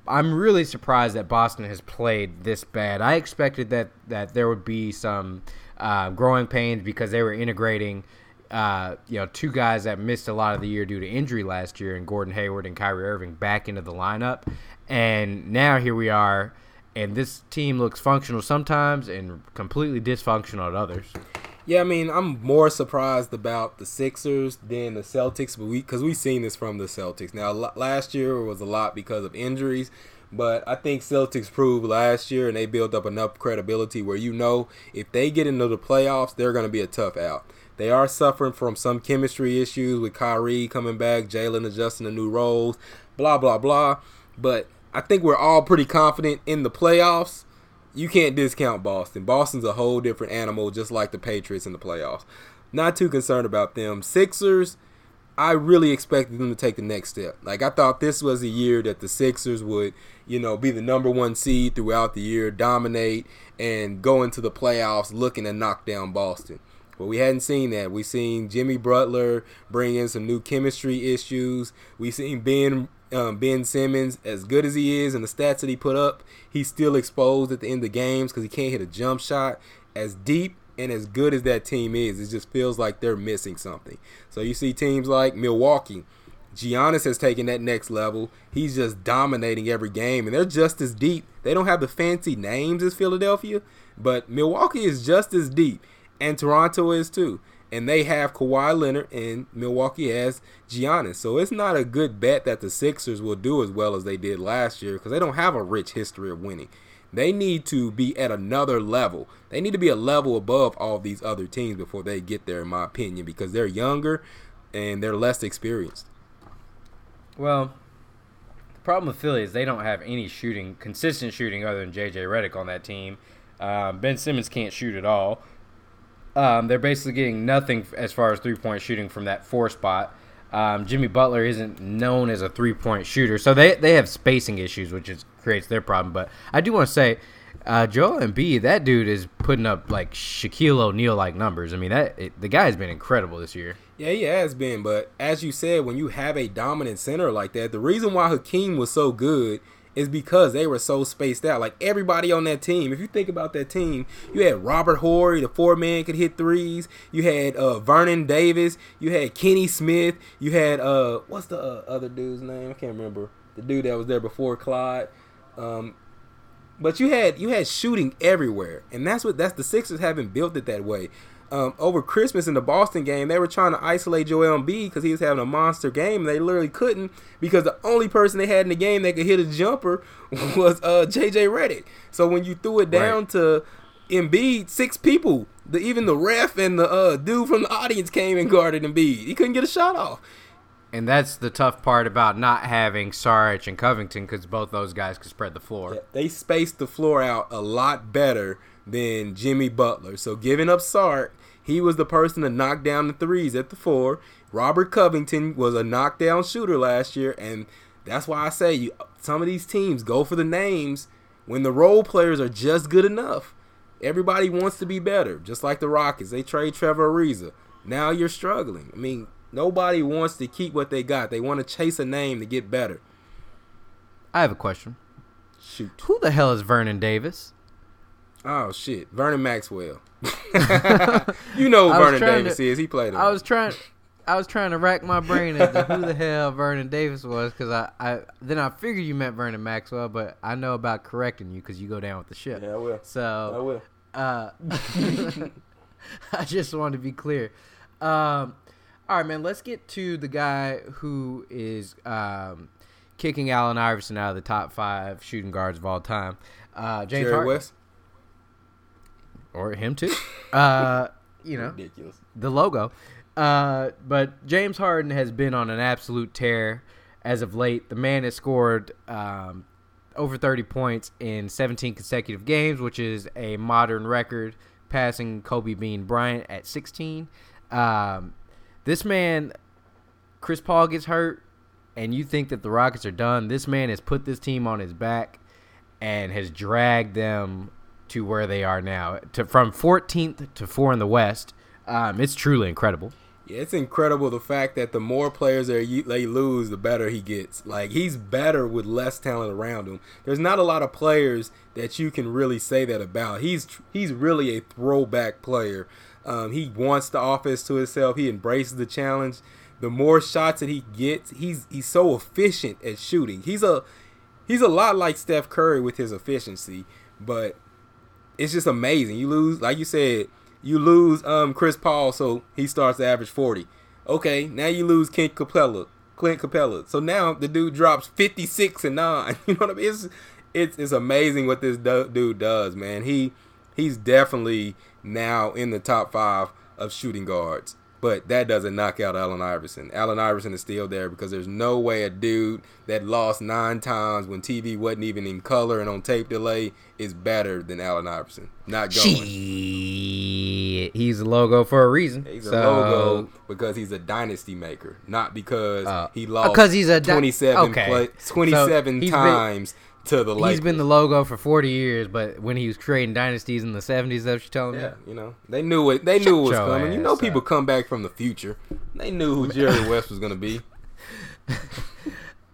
I'm really surprised that Boston has played this bad. I expected that, that there would be some uh, growing pains because they were integrating uh, you know, two guys that missed a lot of the year due to injury last year, and Gordon Hayward and Kyrie Irving back into the lineup. And now here we are. And this team looks functional sometimes and completely dysfunctional at others. Yeah, I mean, I'm more surprised about the Sixers than the Celtics, but we because we've seen this from the Celtics. Now, last year was a lot because of injuries, but I think Celtics proved last year and they built up enough credibility where you know if they get into the playoffs, they're going to be a tough out. They are suffering from some chemistry issues with Kyrie coming back, Jalen adjusting to new roles, blah, blah, blah. But I think we're all pretty confident in the playoffs. You can't discount Boston. Boston's a whole different animal, just like the Patriots in the playoffs. Not too concerned about them. Sixers, I really expected them to take the next step. Like, I thought this was a year that the Sixers would, you know, be the number one seed throughout the year, dominate, and go into the playoffs looking to knock down Boston. But we hadn't seen that. We've seen Jimmy Butler bring in some new chemistry issues. We've seen Ben um, Ben Simmons, as good as he is and the stats that he put up, he's still exposed at the end of games because he can't hit a jump shot. As deep and as good as that team is, it just feels like they're missing something. So you see teams like Milwaukee. Giannis has taken that next level. He's just dominating every game, and they're just as deep. They don't have the fancy names as Philadelphia, but Milwaukee is just as deep. And Toronto is too. And they have Kawhi Leonard, and Milwaukee has Giannis. So it's not a good bet that the Sixers will do as well as they did last year because they don't have a rich history of winning. They need to be at another level. They need to be a level above all these other teams before they get there, in my opinion, because they're younger and they're less experienced. Well, the problem with Philly is they don't have any shooting, consistent shooting other than J J Redick on that team. Uh, Ben Simmons can't shoot at all. Um, they're basically getting nothing as far as three-point shooting from that four spot. Um, Jimmy Butler isn't known as a three-point shooter, so they they have spacing issues, which is, creates their problem. But I do want to say, uh, Joel Embiid, that dude is putting up like Shaquille O'Neal-like numbers. I mean, that it, the guy has been incredible this year. Yeah, he has been. But as you said, when you have a dominant center like that, the reason why Hakeem was so good is because they were so spaced out. Like, everybody on that team, if you think about that team, you had Robert Horry, the four-man could hit threes. You had uh, Vernon Davis. You had Kenny Smith. You had, uh, what's the uh, other dude's name? I can't remember. The dude that was there before Clyde. Um, but you had you had shooting everywhere. And that's what that's the Sixers haven't built it that way. Um, over Christmas in the Boston game, they were trying to isolate Joel Embiid because he was having a monster game. And they literally couldn't because the only person they had in the game that could hit a jumper was uh, J J Redick. So when you threw it down right. to Embiid, six people, the, even the ref and the uh, dude from the audience came and guarded Embiid. He couldn't get a shot off. And that's the tough part about not having Saric and Covington because both those guys could spread the floor. Yeah, they spaced the floor out a lot better than Jimmy Butler. So giving up Saric, he was the person to knock down the threes at the four. Robert Covington was a knockdown shooter last year, and that's why I say you, some of these teams go for the names when the role players are just good enough. Everybody wants to be better, just like the Rockets. They trade Trevor Ariza. Now you're struggling. I mean, nobody wants to keep what they got. They want to chase a name to get better. I have a question. Shoot. Who the hell is Vernon Davis? Oh, shit. Vernon Maxwell. You know who Vernon Davis to, is. He played him. I was trying I was trying to rack my brain as to who the hell Vernon Davis was because I, I then I figured you meant Vernon Maxwell, but I know about correcting you because you go down with the ship. Yeah, I will. So, I will. Uh, I just wanted to be clear. Um, all right, man, let's get to the guy who is um, kicking Allen Iverson out of the top five shooting guards of all time. Uh, James Jerry Harden. West. Or him too, uh, you know, ridiculous. The logo. Uh, but James Harden has been on an absolute tear as of late. The man has scored um, over thirty points in seventeen consecutive games, which is a modern record, passing Kobe Bean Bryant at sixteen. Um, this man, Chris Paul gets hurt, and you think that the Rockets are done. This man has put this team on his back and has dragged them to where they are now, to from fourteenth to four in the West. Um, it's truly incredible. Yeah, it's incredible the fact that the more players they lose, the better he gets. Like, he's better with less talent around him. There's not a lot of players that you can really say that about. He's he's really a throwback player. Um, he wants the offense to himself. He embraces the challenge. The more shots that he gets, he's he's so efficient at shooting. He's a he's a lot like Steph Curry with his efficiency, but it's just amazing. You lose, like you said, you lose um, Chris Paul, so he starts to average forty. Okay, now you lose Clint Capella. Clint Capella. So now the dude drops fifty-six and nine. You know what I mean? It's it's, it's amazing what this do- dude does, man. He he's definitely now in the top five of shooting guards. But that doesn't knock out Allen Iverson. Allen Iverson is still there because there's no way a dude that lost nine times when T V wasn't even in color and on tape delay is better than Allen Iverson. Not going. Shit. He's a logo for a reason. He's so, a logo because he's a dynasty maker, not because uh, he lost he's a di- twenty-seven, okay. play, twenty-seven so times been, to the Lakers. He's been the logo for forty years, but when he was creating dynasties in the seventies, that's what you're telling me? Yeah, you know, they knew it, they knew it was coming. You know people up. Come back from the future. They knew who Jerry West was going to be.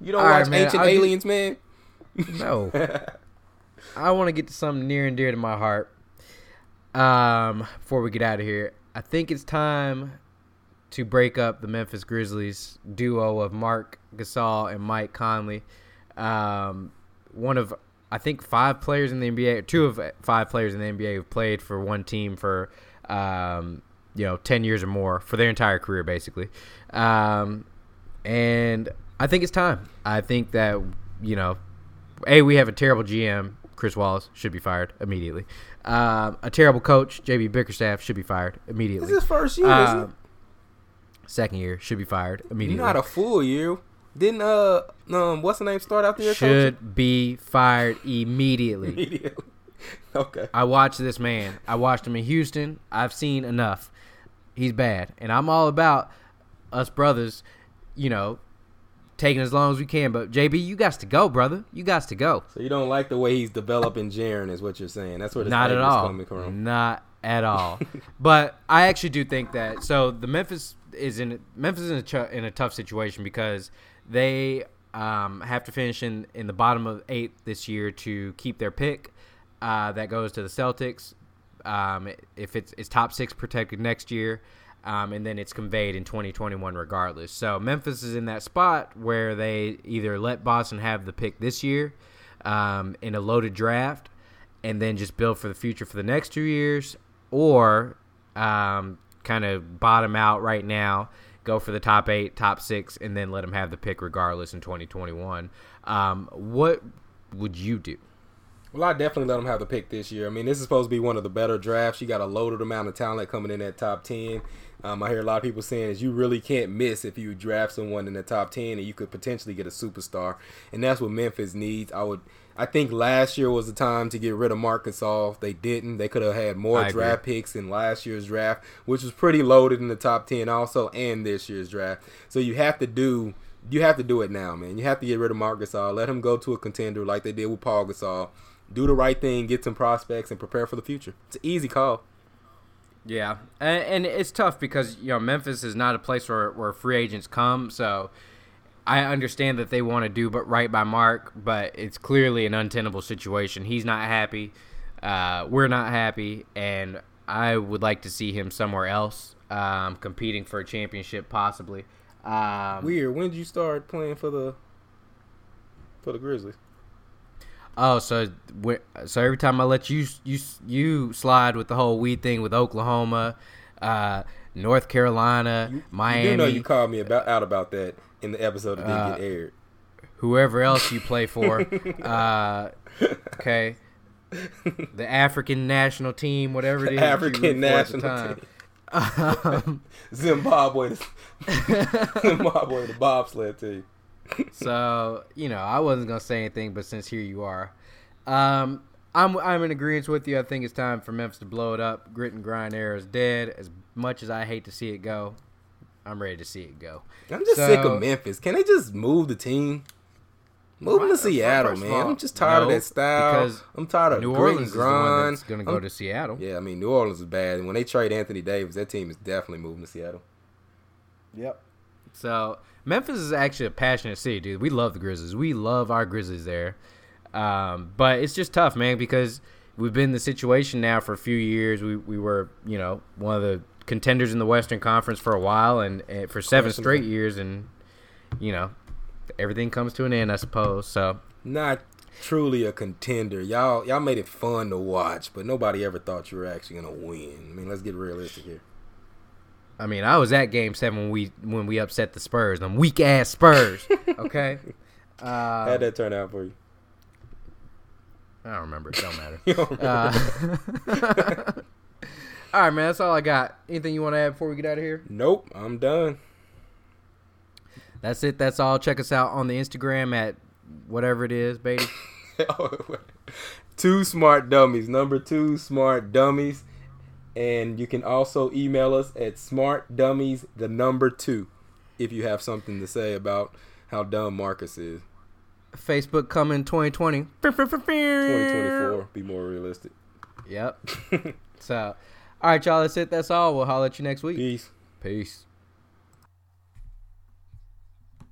You don't All watch right, man, Ancient I'll Aliens, get... man? No. I want to get to something near and dear to my heart. Um, before we get out of here, I think it's time to break up the Memphis Grizzlies duo of Mark Gasol and Mike Conley. Um, one of, I think, five players in the N B A, two of five players in the N B A who've played for one team for, um, you know, ten years or more, for their entire career, basically. Um, and I think it's time. I think that, you know, A, we have a terrible G M. Chris Wallace should be fired immediately. Uh, a terrible coach, J B Bickerstaff, should be fired immediately. It's his first year, uh, isn't it? Second year, should be fired immediately. Not a full year. Didn't uh um what's the name start out there? Should coaching? Be fired immediately. Immediately. Okay. I watched this man. I watched him in Houston. I've seen enough. He's bad, and I'm all about us brothers. You know. Taking as long as we can, but J B, you got to go, brother. You got to go. So you don't like the way he's developing Jaren, is what you're saying? That's where this not at all, coming from. Not at all. But I actually do think that. So the Memphis is in Memphis is in a, ch- in a tough situation because they um, have to finish in, in the bottom of eight this year to keep their pick. Uh, that goes to the Celtics. Um, if it's it's top six protected next year. Um, and then it's conveyed in twenty twenty-one regardless. So Memphis is in that spot where they either let Boston have the pick this year um, in a loaded draft and then just build for the future for the next two years or um, kind of bottom out right now, go for the top eight, top six, and then let them have the pick regardless in twenty twenty-one. Um, what would you do? Well, I definitely let them have the pick this year. I mean, this is supposed to be one of the better drafts. You got a loaded amount of talent coming in that top ten. Um, I hear a lot of people saying is you really can't miss if you draft someone in the top ten and you could potentially get a superstar. And that's what Memphis needs. I would, I think last year was the time to get rid of Marc Gasol. They didn't. They could have had more I draft agree. picks in last year's draft, which was pretty loaded in the top ten also, and this year's draft. So you have to do you have to do it now, man. You have to get rid of Marc Gasol. Let him go to a contender like they did with Paul Gasol. Do the right thing, get some prospects, and prepare for the future. It's an easy call. Yeah, and, and it's tough because, you know, Memphis is not a place where, where free agents come, so I understand that they want to do but right by Mark, but it's clearly an untenable situation. He's not happy. Uh, we're not happy, and I would like to see him somewhere else um, competing for a championship possibly. Um, Weird. When did you start playing for the for the Grizzlies? Oh, so so every time I let you you you slide with the whole weed thing with Oklahoma, uh, North Carolina, you, Miami. You do know you called me about out about that in the episode that didn't uh, get aired. Whoever else you play for, uh, okay, the African national team, whatever it is, African national team, um, Zimbabwe, Zimbabwe, the bobsled team. So, you know, I wasn't going to say anything, but since here you are, um, I'm I'm in agreement with you. I think it's time for Memphis to blow it up. Grit and grind era is dead. As much as I hate to see it go, I'm ready to see it go. I'm just so, sick of Memphis. Can they just move the team? Move them to Seattle, man. All, I'm just tired no, of that style. I'm tired of New grit Orleans and grind. Is the one that's going to go to Seattle. Yeah, I mean, New Orleans is bad. And when they trade Anthony Davis, that team is definitely moving to Seattle. Yep. So Memphis is actually a passionate city, dude. We love the Grizzlies. We love our Grizzlies there. Um, but it's just tough, man, because we've been in the situation now for a few years. We we were, you know, one of the contenders in the Western Conference for a while and, and for seven straight years. And, you know, everything comes to an end, I suppose. So not truly a contender. Y'all, y'all made it fun to watch, but nobody ever thought you were actually going to win. I mean, let's get realistic here. I mean, I was at Game Seven when we when we upset the Spurs, them weak ass Spurs. Okay, um, how'd that turn out for you? I don't remember. It don't matter. Don't uh, All right, man, that's all I got. Anything you want to add before we get out of here? Nope, I'm done. That's it. That's all. Check us out on the Instagram at whatever it is, baby. Two Smart Dummies. Number two, Smart Dummies. And you can also email us at smartdummies, the number two, if you have something to say about how dumb Marcus is. Facebook coming twenty twenty. twenty twenty-four. Be more realistic. Yep. So, all right, y'all, that's it. That's all. We'll holler at you next week. Peace. Peace.